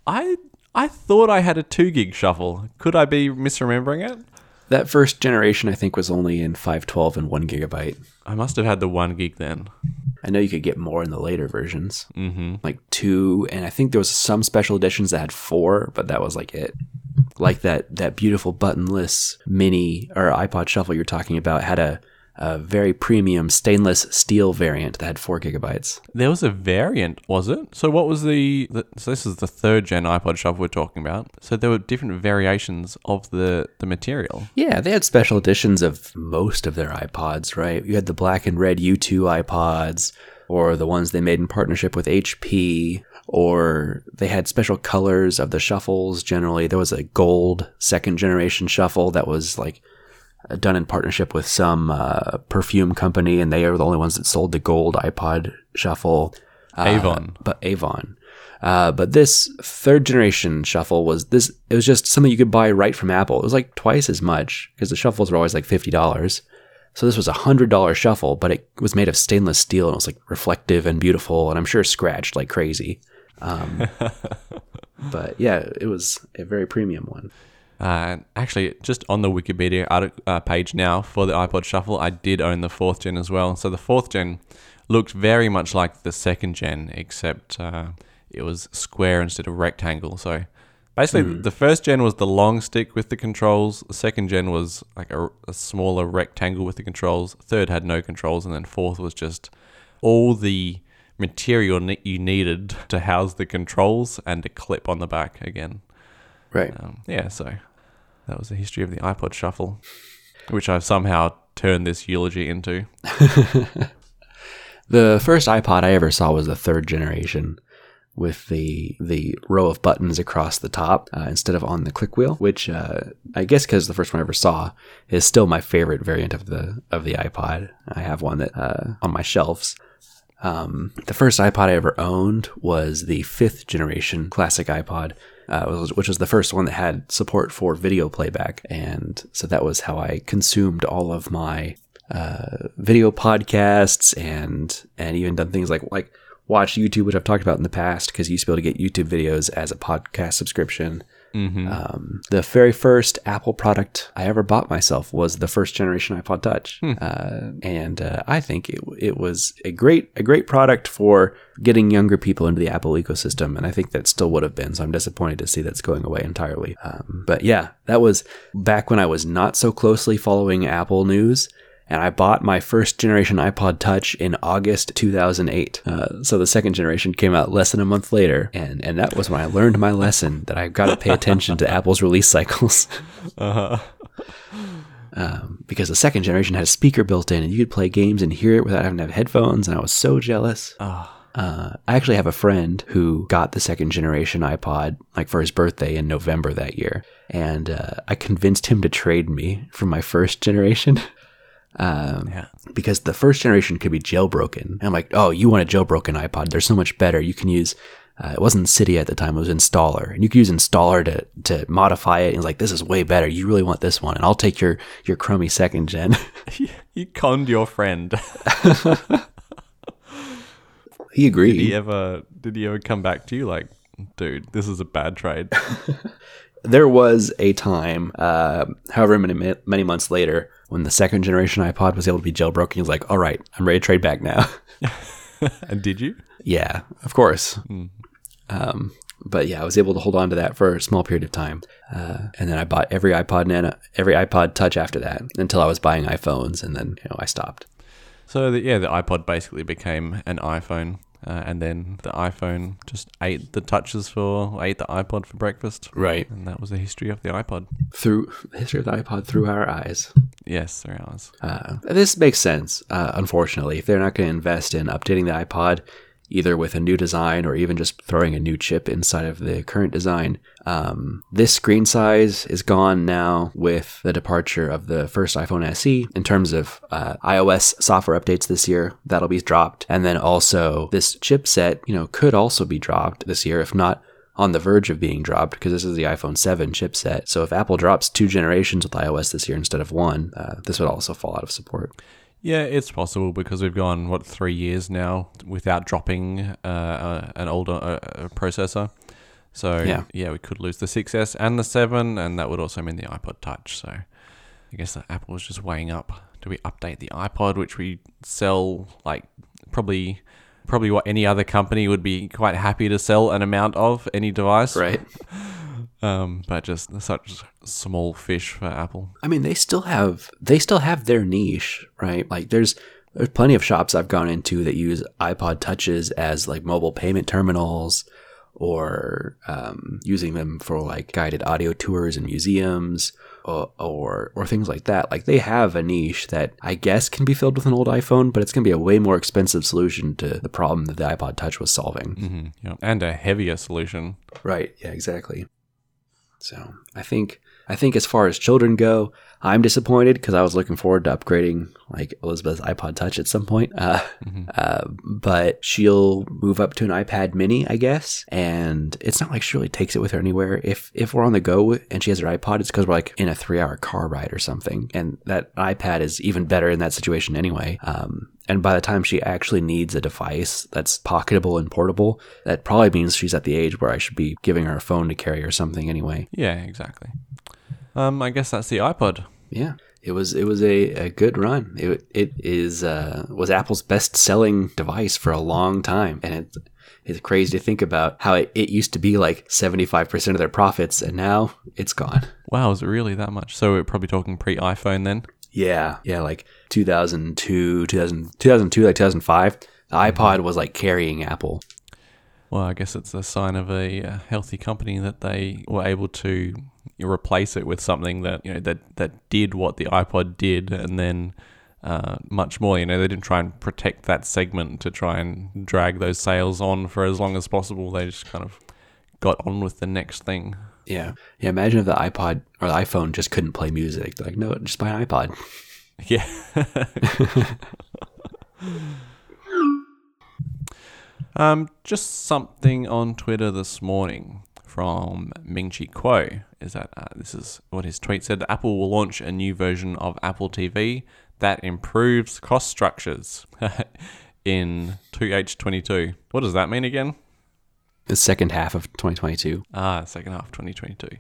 I I thought I had a two gig shuffle. Could I be misremembering it? That first generation, I think, was only in five twelve and one gigabyte. I must have had the one gig then. I know you could get more in the later versions, mm-hmm. like two, and I think there was some special editions that had four, but that was like it. Like that that beautiful buttonless mini or iPod Shuffle you're talking about had a, a very premium stainless steel variant that had four gigabytes. There was a variant, was it? So what was the, the so this is the third gen iPod Shuffle we're talking about. So there were different variations of the, the material. Yeah, they had special editions of most of their iPods, right? You had the black and red U two iPods, or the ones they made in partnership with H P, or they had special colors of the shuffles. Generally, there was a gold second generation shuffle that was like done in partnership with some uh, perfume company, and they are the only ones that sold the gold iPod shuffle. Uh, Avon, but Avon. Uh, but this third generation shuffle was this. It was just something you could buy right from Apple. It was like twice as much because the shuffles were always like fifty dollars. So this was a one hundred dollars shuffle, but it was made of stainless steel, and it was like reflective and beautiful, and I'm sure scratched like crazy. Um, but yeah, it was a very premium one. Uh, actually, just on the Wikipedia article, uh, page now for the iPod Shuffle, I did own the fourth gen as well. So the fourth gen looked very much like the second gen, except uh, it was square instead of rectangle. So basically, mm. the first gen was the long stick with the controls. The second gen was like a, a smaller rectangle with the controls. Third had no controls. And then fourth was just all the material ne- you needed to house the controls and a clip on the back again. Right. Um, yeah, so that was the history of the iPod Shuffle, which I've somehow turned this eulogy into. The first iPod I ever saw was the third generation. with the the row of buttons across the top uh, instead of on the click wheel, which uh, I guess because the first one I ever saw is still my favorite variant of the of the iPod. I have one that uh, on my shelves. Um, the first iPod I ever owned was the fifth generation classic iPod, uh, which was the first one that had support for video playback. And so that was how I consumed all of my uh, video podcasts and, and even done things like, like watch YouTube, which I've talked about in the past, because you used to be able to get YouTube videos as a podcast subscription. Mm-hmm. Um, the very first Apple product I ever bought myself was the first generation iPod Touch. Hmm. Uh, and uh, I think it it was a great a great product for getting younger people into the Apple ecosystem. And I think that still would have been. So I'm disappointed to see that's going away entirely. Um, but yeah, that was back when I was not so closely following Apple news. And I bought my first generation iPod Touch in August two thousand eight. Uh, so the second generation came out less than a month later. And, and that was when I learned my lesson that I've got to pay attention to Apple's release cycles. Uh-huh. Um, because the second generation had a speaker built in and you could play games and hear it without having to have headphones. And I was so jealous. Oh. Uh, I actually have a friend who got the second generation iPod like for his birthday in November that year. And uh, I convinced him to trade me for my first generation. Um, yeah. Because the first generation could be jailbroken. And I'm like, oh, you want a jailbroken iPod? They're so much better. You can use, uh, it wasn't Cydia at the time, it was Installer. And you could use Installer to, to modify it. And it's like, this is way better. You really want this one. And I'll take your, your crummy second gen. You conned your friend. He agreed. Did he ever, did he ever come back to you like, dude, this is a bad trade? There was a time, uh, however many, many months later, when the second generation iPod was able to be jailbroken, he was like, all right, I'm ready to trade back now. And did you? Yeah, of course. Mm. Um, but yeah, I was able to hold on to that for a small period of time. Uh, and then I bought every iPod Nano, every iPod Touch after that until I was buying iPhones. And then, you know, I stopped. So the, yeah, the iPod basically became an iPhone. Uh, and then the iPhone just ate the touches for, ate the iPod for breakfast. Right. And that was the history of the iPod. Through the history of the iPod through our eyes. Yes, through ours. Uh, this makes sense, uh, unfortunately. If they're not going to invest in updating the iPod, either with a new design or even just throwing a new chip inside of the current design. Um, this screen size is gone now with the departure of the first iPhone S E. In terms of uh, iOS software updates this year, that'll be dropped. And then also this chipset, you know, could also be dropped this year, if not on the verge of being dropped, because this is the iPhone seven chipset. So if Apple drops two generations with iOS this year instead of one, uh, this would also fall out of support. Yeah, it's possible because we've gone, what, three years now without dropping uh, uh, an older uh, processor. So, yeah. yeah, we could lose the six S and the seven, and that would also mean the iPod Touch. So, I guess that Apple is just weighing up. Do we update the iPod, which we sell, like, probably probably what any other company would be quite happy to sell an amount of, any device? Right. Um, but just such small fish for Apple. I mean, they still have they still have their niche, right? Like, there's there's plenty of shops I've gone into that use iPod Touches as like mobile payment terminals, or um, using them for like guided audio tours in museums, or, or or things like that. Like, they have a niche that I guess can be filled with an old iPhone, but it's going to be a way more expensive solution to the problem that the iPod Touch was solving, mm-hmm, yeah. And a heavier solution. Right? Yeah, exactly. So I think I think as far as children go, I'm disappointed because I was looking forward to upgrading like Elizabeth's iPod Touch at some point. Uh, mm-hmm. uh, but she'll move up to an iPad Mini, I guess. And it's not like she really takes it with her anywhere. If if we're on the go and she has her iPod, it's because we're like in a three-hour car ride or something. And that iPad is even better in that situation anyway. Um, and by the time she actually needs a device that's pocketable and portable, that probably means she's at the age where I should be giving her a phone to carry or something anyway. Yeah, exactly. Um, I guess that's the iPod. Yeah, it was it was a, a good run. It it is uh, was Apple's best selling device for a long time, and it it's crazy to think about how it, it used to be like seventy five percent of their profits, and now it's gone. Wow, is it really that much? So we're probably talking pre iPhone then. Yeah, yeah, like two thousand two, two thousand two thousand two, like two thousand five. The iPod was like carrying Apple. Well, I guess it's a sign of a healthy company that they were able to. You replace it with something that you know that that did what the iPod did, and then uh, much more. You know, they didn't try and protect that segment to try and drag those sales on for as long as possible. They just kind of got on with the next thing. Yeah. Yeah. Imagine if the iPod or the iPhone just couldn't play music. They're like, no, just buy an iPod. Yeah. um, just something on Twitter this morning from Ming Chi Kuo is that uh, this is what his tweet said. Apple will launch a new version of Apple T V that improves cost structures in two H twenty-two. What does that mean again? The second half of twenty twenty-two. Ah, second half of twenty twenty-two.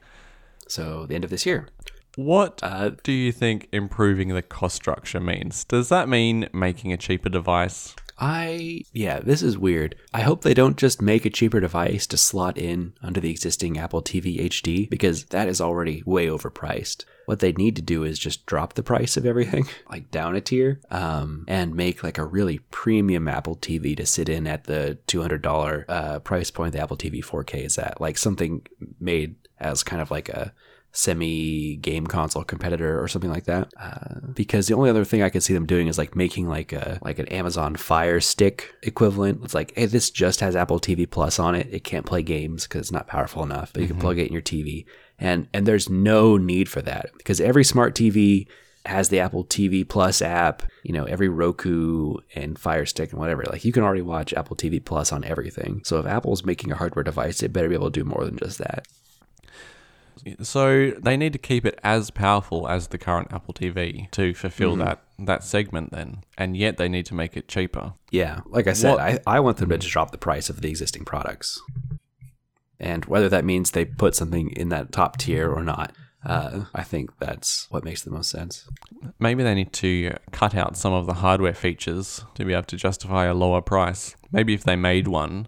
So the end of this year. What uh, do you think improving the cost structure means? Does that mean making a cheaper device? I, yeah, this is weird. I hope they don't just make a cheaper device to slot in under the existing Apple T V H D, because that is already way overpriced. What they need to do is just drop the price of everything, like down a tier, um, and make like a really premium Apple T V to sit in at the two hundred dollars uh, price point the Apple T V four K is at. Like something made as kind of like a semi game console competitor or something like that, uh, because the only other thing I could see them doing is like making like a like an Amazon Fire Stick equivalent. It's like, hey, this just has Apple T V Plus on it. It can't play games because it's not powerful enough, but you can mm-hmm. plug it in your T V, and and there's no need for that because every smart T V has the Apple T V Plus app. You know, every Roku and Fire Stick and whatever, like you can already watch Apple T V Plus on everything. So if Apple's making a hardware device, it better be able to do more than just that. So they need to keep it as powerful as the current Apple T V to fulfill mm-hmm. that that segment then, and yet they need to make it cheaper. Yeah, like I said, what? I, I want them to just drop the price of the existing products. And whether that means they put something in that top tier or not, uh, I think that's what makes the most sense. Maybe they need to cut out some of the hardware features to be able to justify a lower price. Maybe if they made one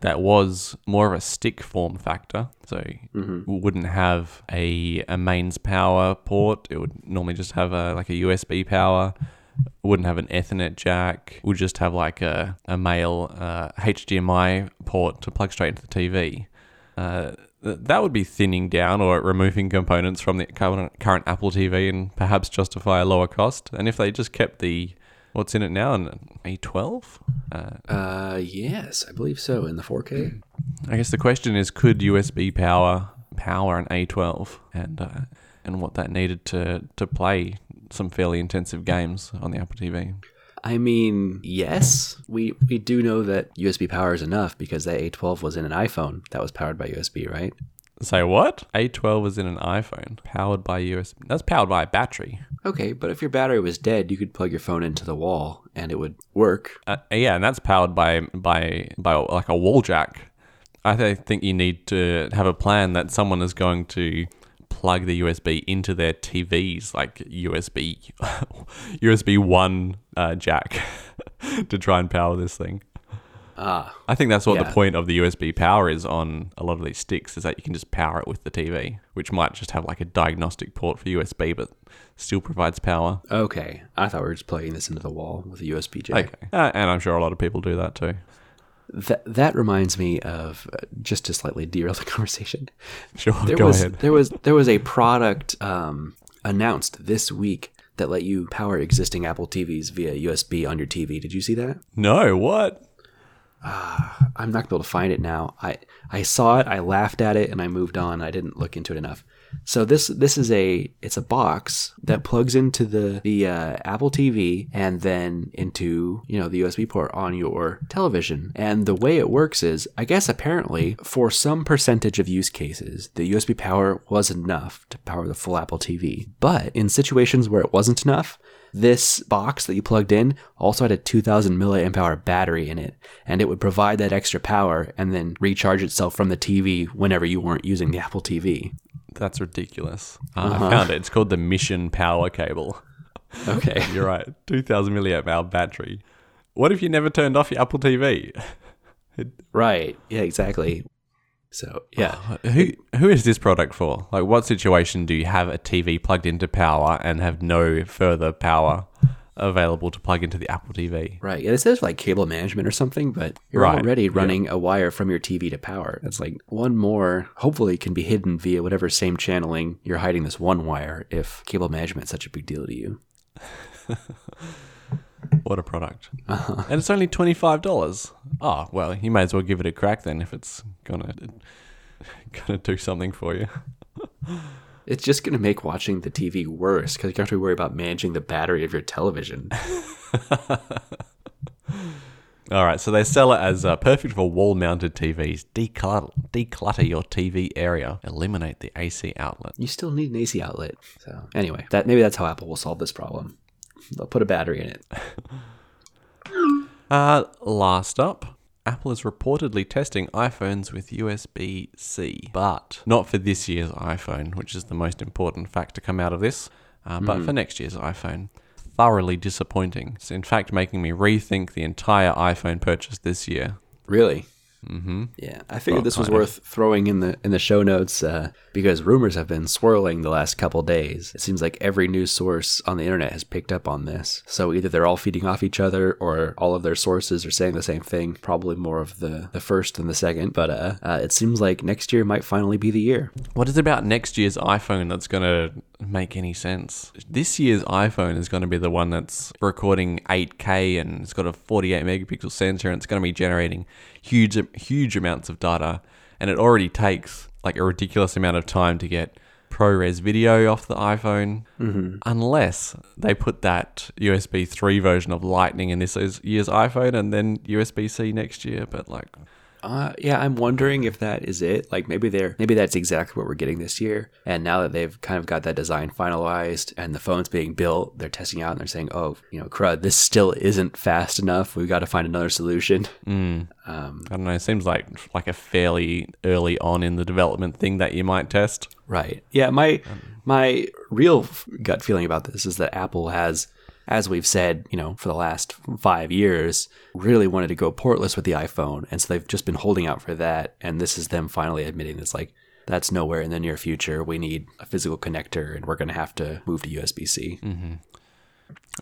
that was more of a stick form factor, so mm-hmm. wouldn't have a, a mains power port. It would normally just have a like a U S B power. Wouldn't have an Ethernet jack. Would just have like a a male uh, H D M I port to plug straight into the T V. Uh, th- that would be thinning down or removing components from the current, current Apple T V and perhaps justify a lower cost. And if they just kept the what's in it now, an A twelve? Uh, uh, yes, I believe so, in the four K. I guess the question is, could U S B power power an A twelve and uh, and what that needed to, to play some fairly intensive games on the Apple T V? I mean, yes. We we do know that U S B power is enough because that A twelve was in an iPhone that was powered by U S B, right? Say what? A twelve was in an iPhone powered by U S B. That's powered by a battery. Okay, but if your battery was dead, you could plug your phone into the wall and it would work. Uh, yeah, and that's powered by by by like a wall jack. I th- think you need to have a plan that someone is going to plug the U S B into their T Vs, like U S B U S B one uh, jack, to try and power this thing. Ah, I think that's what yeah. the point of the U S B power is on a lot of these sticks, is that you can just power it with the T V, which might just have like a diagnostic port for U S B, but still provides power. Okay. I thought we were just plugging this into the wall with a U S B jack. Okay. Uh, and I'm sure a lot of people do that too. That that reminds me of uh, just to slightly derail the conversation. Sure, there go was, ahead. There was, there was a product um, announced this week that let you power existing Apple T Vs via U S B on your T V. Did you see that? No, what? Uh, I'm not going to be able to find it now. I, I saw it, I laughed at it, and I moved on. I didn't look into it enough. So this this is a it's a box that plugs into the the uh, Apple T V and then into, you know, the U S B port on your television. And the way it works is, I guess apparently for some percentage of use cases, the U S B power was enough to power the full Apple T V. But in situations where it wasn't enough, this box that you plugged in also had a two thousand milliamp hour battery in it, and it would provide that extra power and then recharge itself from the T V whenever you weren't using the Apple T V. That's ridiculous. Uh, uh-huh. I found it. It's called the Mission Power Cable. Okay. You're right. two thousand milliamp hour battery. What if you never turned off your Apple T V? It- right. Yeah, exactly. So, yeah. Oh, who who is this product for? Like, what situation do you have a T V plugged into power and have no further power available to plug into the Apple T V? Right. Yeah, this is like cable management or something, but you're right. already running yeah. a wire from your T V to power. That's like one more, hopefully can be hidden via whatever same channeling you're hiding this one wire if cable management is such a big deal to you. What a product. Uh-huh. And it's only twenty-five dollars. Oh, well, you may as well give it a crack then if it's going to gonna do something for you. It's just going to make watching the T V worse because you have to worry about managing the battery of your television. All right, so they sell it as uh, perfect for wall-mounted T Vs. Declutter, declutter your T V area. Eliminate the A C outlet. You still need an A C outlet. So anyway, that maybe that's how Apple will solve this problem. They'll put a battery in it. uh, last up, Apple is reportedly testing iPhones with U S B C, but not for this year's iPhone, which is the most important fact to come out of this, uh, but mm. for next year's iPhone. Thoroughly disappointing. It's in fact making me rethink the entire iPhone purchase this year. Really? Mm-hmm. Yeah, I figured well, this was worth of. throwing in the in the show notes uh, because rumors have been swirling the last couple days. It seems like every news source on the internet has picked up on this. So either they're all feeding off each other or all of their sources are saying the same thing, probably more of the, the first than the second. But uh, uh, it seems like next year might finally be the year. What is it about next year's iPhone that's going to make any sense? This year's iPhone is going to be the one that's recording eight K and it's got a forty-eight megapixel sensor and it's going to be generating huge huge amounts of data, and it already takes like a ridiculous amount of time to get ProRes video off the iPhone, mm-hmm. unless they put that U S B three version of Lightning in this year's iPhone and then U S B C next year. But like Uh, yeah, I'm wondering if that is it. Like maybe they're maybe that's exactly what we're getting this year. And now that they've kind of got that design finalized and the phone's being built, they're testing out and they're saying, oh, you know, crud, this still isn't fast enough. We've got to find another solution. Mm. Um, I don't know. It seems like like a fairly early on in the development thing that you might test. Right. Yeah. My um, my real gut feeling about this is that Apple has, as we've said, you know, for the last five years, really wanted to go portless with the iPhone. And so they've just been holding out for that. And this is them finally admitting that's like, that's nowhere in the near future. We need a physical connector and we're going to have to move to U S B C. Mm-hmm.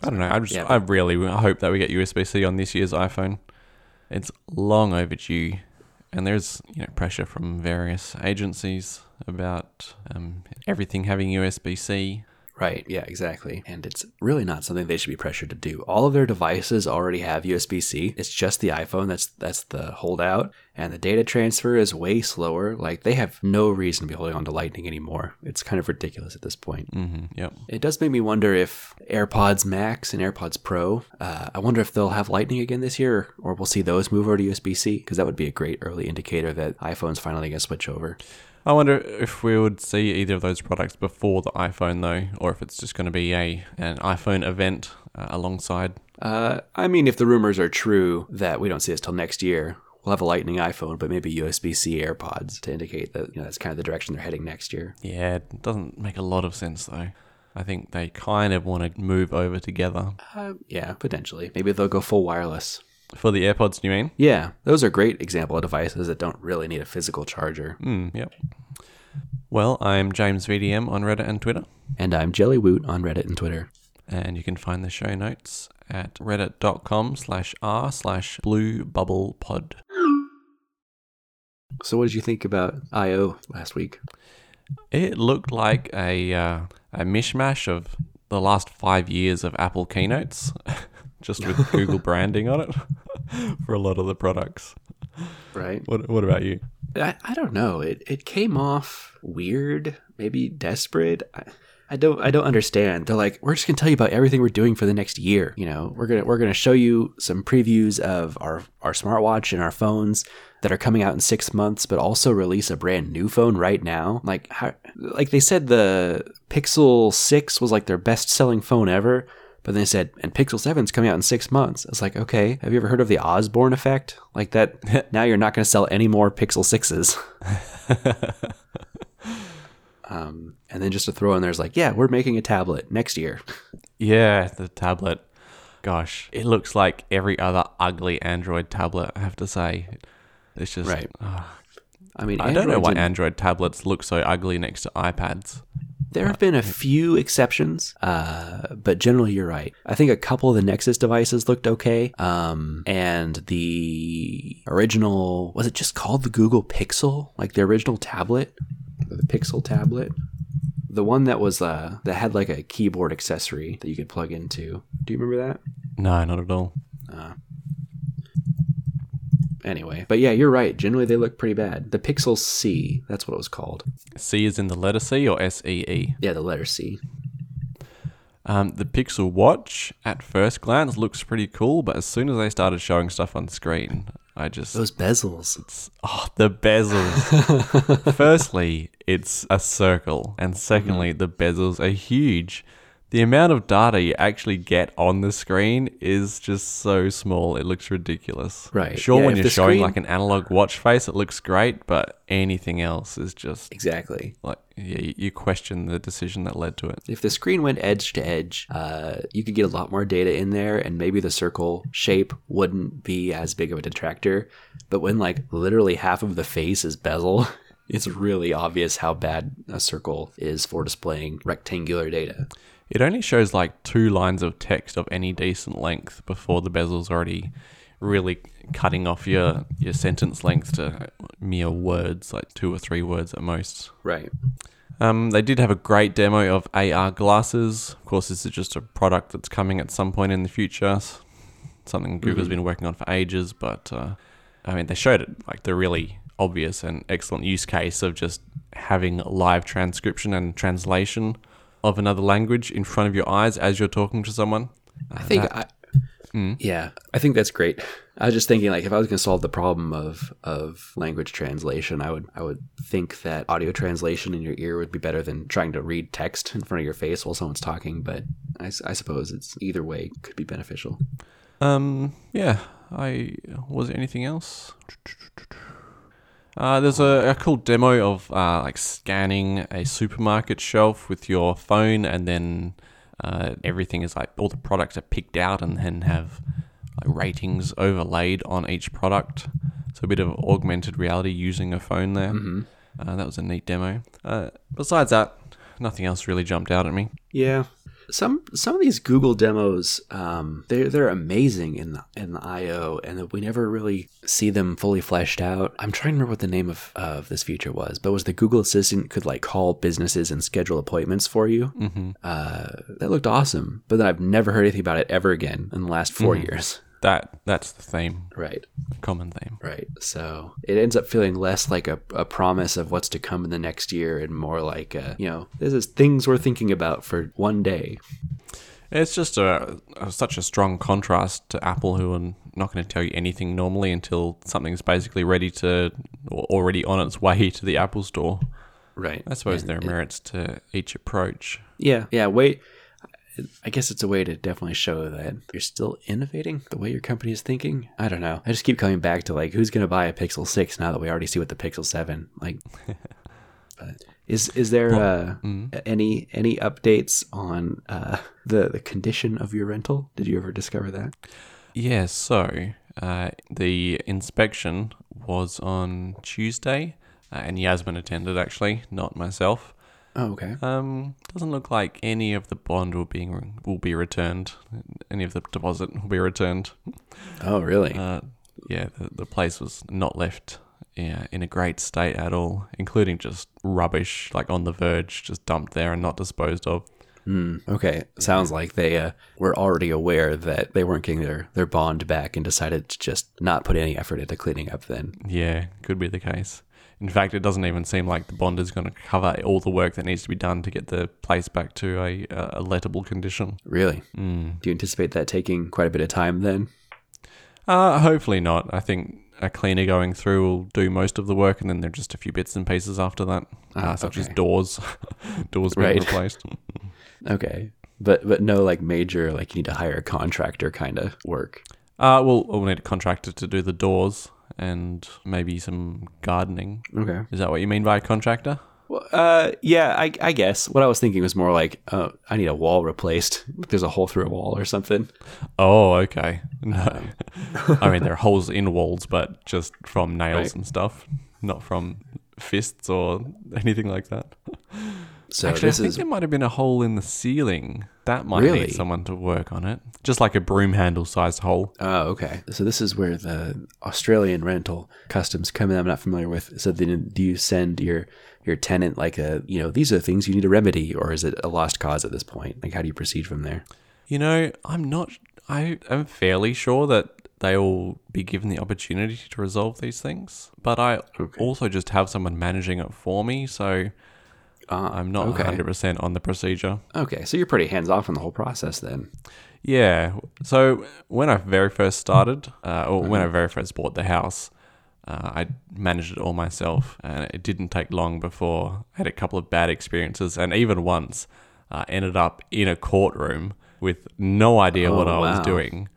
I don't know. I just, yeah, I really hope that we get U S B C on this year's iPhone. It's long overdue. And there's, you know, pressure from various agencies about um, everything having U S B C. Right, yeah, exactly. And it's really not something they should be pressured to do. All of their devices already have U S B C. It's just the iPhone that's that's the holdout. And the data transfer is way slower. Like, they have no reason to be holding on to Lightning anymore. It's kind of ridiculous at this point. Mm-hmm, yep. It does make me wonder if AirPods Max and AirPods Pro, uh, I wonder if they'll have Lightning again this year, or we'll see those move over to U S B C, because that would be a great early indicator that iPhone's finally going to switch over. I wonder if we would see either of those products before the iPhone, though, or if it's just going to be a an iPhone event uh, alongside. Uh, I mean, if the rumors are true that we don't see this till next year, we'll have a Lightning iPhone, but maybe U S B C AirPods to indicate that, you know, that's kind of the direction they're heading next year. Yeah, it doesn't make a lot of sense, though. I think they kind of want to move over together. Uh, yeah, potentially. Maybe they'll go full wireless. For the AirPods, do you mean? Yeah, those are great example of devices that don't really need a physical charger. Mm, yep. Well, I'm James V D M on Reddit and Twitter. And I'm Jelly Woot on Reddit and Twitter. And you can find the show notes at reddit.com slash r slash blue bubble pod. So what did you think about I O last week? It looked like a, uh, a mishmash of the last five years of Apple keynotes. Just with Google branding on it for a lot of the products. Right. What What about you? I, I don't know. It it came off weird, maybe desperate. I, I don't I don't understand. They're like, we're just gonna tell you about everything we're doing for the next year. You know, we're gonna we're gonna show you some previews of our our smartwatch and our phones that are coming out in six months, but also release a brand new phone right now. Like how, like they said, the Pixel six was like their best selling phone ever. But then they said, and Pixel seven's coming out in six months. It's like, okay, have you ever heard of the Osborne effect? Like that, now you're not going to sell any more Pixel sixes. um, and then just to throw in there's like, yeah, we're making a tablet next year. Yeah, the tablet. Gosh, it looks like every other ugly Android tablet, I have to say. It's just... Right. Uh, I mean, I Androids don't know why in- Android tablets look so ugly next to iPads. There have been a few exceptions, uh, but generally you're right. I think a couple of the Nexus devices looked okay. Um, and the original, was it just called the Google Pixel? Like the original tablet? Or the Pixel tablet? The one that was, uh, that had like a keyboard accessory that you could plug into. Do you remember that? Nah, not at all. Uh, anyway, but yeah, you're right. Generally, they look pretty bad. The Pixel C, that's what it was called. C is in the letter C or S E E? Yeah, the letter C. Um, the Pixel Watch, at first glance, looks pretty cool, but as soon as they started showing stuff on screen, I just... Those bezels. It's, oh, the bezels. Firstly, it's a circle, and secondly, mm. the bezels are huge. The amount of data you actually get on the screen is just so small. It looks ridiculous. Right. Sure, yeah, when you're showing screen... like an analog watch face, it looks great, but anything else is just... Exactly. Like, yeah, you question the decision that led to it. If the screen went edge to edge, uh, you could get a lot more data in there, and maybe the circle shape wouldn't be as big of a detractor. But when like literally half of the face is bezel... It's really obvious how bad a circle is for displaying rectangular data. It only shows like two lines of text of any decent length before the bezel's already really cutting off your, your sentence length to mere words, like two or three words at most. Right. Um, they did have a great demo of A R glasses. Of course, this is just a product that's coming at some point in the future. Something Google's mm-hmm. been working on for ages, but uh, I mean, they showed it. Like, they're really... obvious and excellent use case of just having live transcription and translation of another language in front of your eyes as you're talking to someone. I think, uh, that, I, mm. yeah, I think that's great. I was just thinking, like, if I was going to solve the problem of of language translation, I would I would think that audio translation in your ear would be better than trying to read text in front of your face while someone's talking. But I, I suppose it's either way could be beneficial. Um. Yeah. I was there anything else? Uh, there's a, a cool demo of uh, like scanning a supermarket shelf with your phone, and then uh, everything is like all the products are picked out and then have like ratings overlaid on each product. So a bit of augmented reality using a phone there. Mm-hmm. Uh, that was a neat demo. Uh, besides that, nothing else really jumped out at me. Yeah. Some some of these Google demos, um, they're they're amazing in the, in the I O, and we never really see them fully fleshed out. I'm trying to remember what the name of, of this feature was, but it was the Google Assistant could like call businesses and schedule appointments for you. Mm-hmm. Uh, that looked awesome, but then I've never heard anything about it ever again in the last four mm-hmm. years. That that's the theme. Right. Common theme. Right. So it ends up feeling less like a, a promise of what's to come in the next year and more like, a, you know, this is things we're thinking about for one day. It's just a, a such a strong contrast to Apple, who are not going to tell you anything normally until something's basically ready to or already on its way to the Apple Store. Right. I suppose and there are it, merits to each approach. Yeah. Yeah. Wait. I guess it's a way to definitely show that you're still innovating the way your company is thinking. I don't know. I just keep coming back to like, who's going to buy a Pixel six now that we already see what the Pixel seven like? But is is there uh, mm-hmm. any any updates on uh, the the condition of your rental? Did you ever discover that? Yeah. So uh, the inspection was on Tuesday, uh, and Yasmin attended actually, not myself. Oh, okay. Um, doesn't look like any of the bond will be, will be returned. Any of the deposit will be returned. Oh, really? Uh, yeah, the, the place was not left yeah, in a great state at all, including just rubbish, like on the verge, just dumped there and not disposed of. Mm, okay. Sounds like they uh, were already aware that they weren't getting their, their bond back and decided to just not put any effort into cleaning up then. Yeah, could be the case. In fact, it doesn't even seem like the bond is going to cover all the work that needs to be done to get the place back to a, a lettable condition. Really? Mm. Do you anticipate that taking quite a bit of time then? Uh, hopefully not. I think a cleaner going through will do most of the work, and then there are just a few bits and pieces after that, ah, uh, such okay. as doors, doors being right. replaced. Okay. But but no like major, like you need to hire a contractor kind of work. Uh, we'll, we'll need a contractor to do the doors. And maybe some gardening. Okay. Is that what you mean by a contractor? Well, uh, yeah, I, I guess. What I was thinking was more like, uh, I need a wall replaced. There's a hole through a wall or something. Oh, okay. No. Um. I mean, there are holes in walls, but just from nails right. and stuff, not from fists or anything like that. So actually, I think is... there might have been a hole in the ceiling. That might really? Need someone to work on it. Just like a broom handle-sized hole. Oh, okay. So this is where the Australian rental customs come in. I'm not familiar with. So then do you send your, your tenant like a, you know, these are things you need to remedy, or is it a lost cause at this point? Like, how do you proceed from there? You know, I'm not... I am fairly sure that they will be given the opportunity to resolve these things. But I okay. also just have someone managing it for me, so uh, I'm not okay. one hundred percent on the procedure. Okay, so you're pretty hands-off on the whole process then. Yeah. So when I very first started, uh, or mm-hmm. when I very first bought the house, uh, I managed it all myself, and it didn't take long before I had a couple of bad experiences, and even once uh, ended up in a courtroom with no idea oh, what I wow. was doing,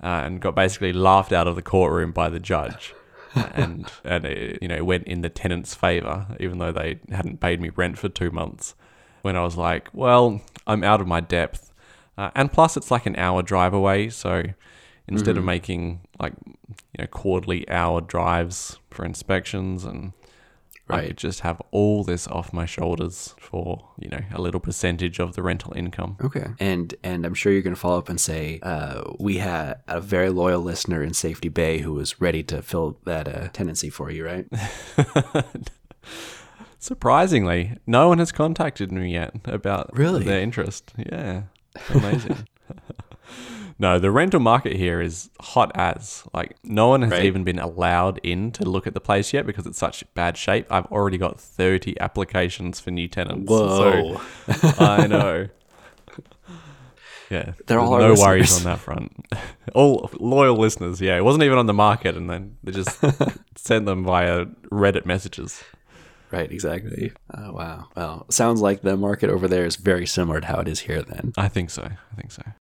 uh, and got basically laughed out of the courtroom by the judge, and and it, you know, went in the tenant's favor, even though they hadn't paid me rent for two months. When I was like, well, I'm out of my depth, uh, and plus it's like an hour drive away, so instead mm-hmm. of making like you know quarterly hour drives for inspections, and right. I could just have all this off my shoulders for, you know, a little percentage of the rental income. Okay. And and I'm sure you're going to follow up and say, uh, we had a very loyal listener in Safety Bay who was ready to fill that uh, tenancy for you, right? Surprisingly, no one has contacted me yet about really? their interest. Yeah. Amazing. No, the rental market here is hot as. Like, no one has right. even been allowed in to look at the place yet because it's such bad shape. I've already got thirty applications for new tenants. Whoa. So, I know. Yeah. They're all no listeners. Worries on that front. All loyal listeners, yeah. It wasn't even on the market, and then they just sent them via Reddit messages. Right, exactly. Oh, wow. Well, sounds like the market over there is very similar to how it is here then. I think so. I think so.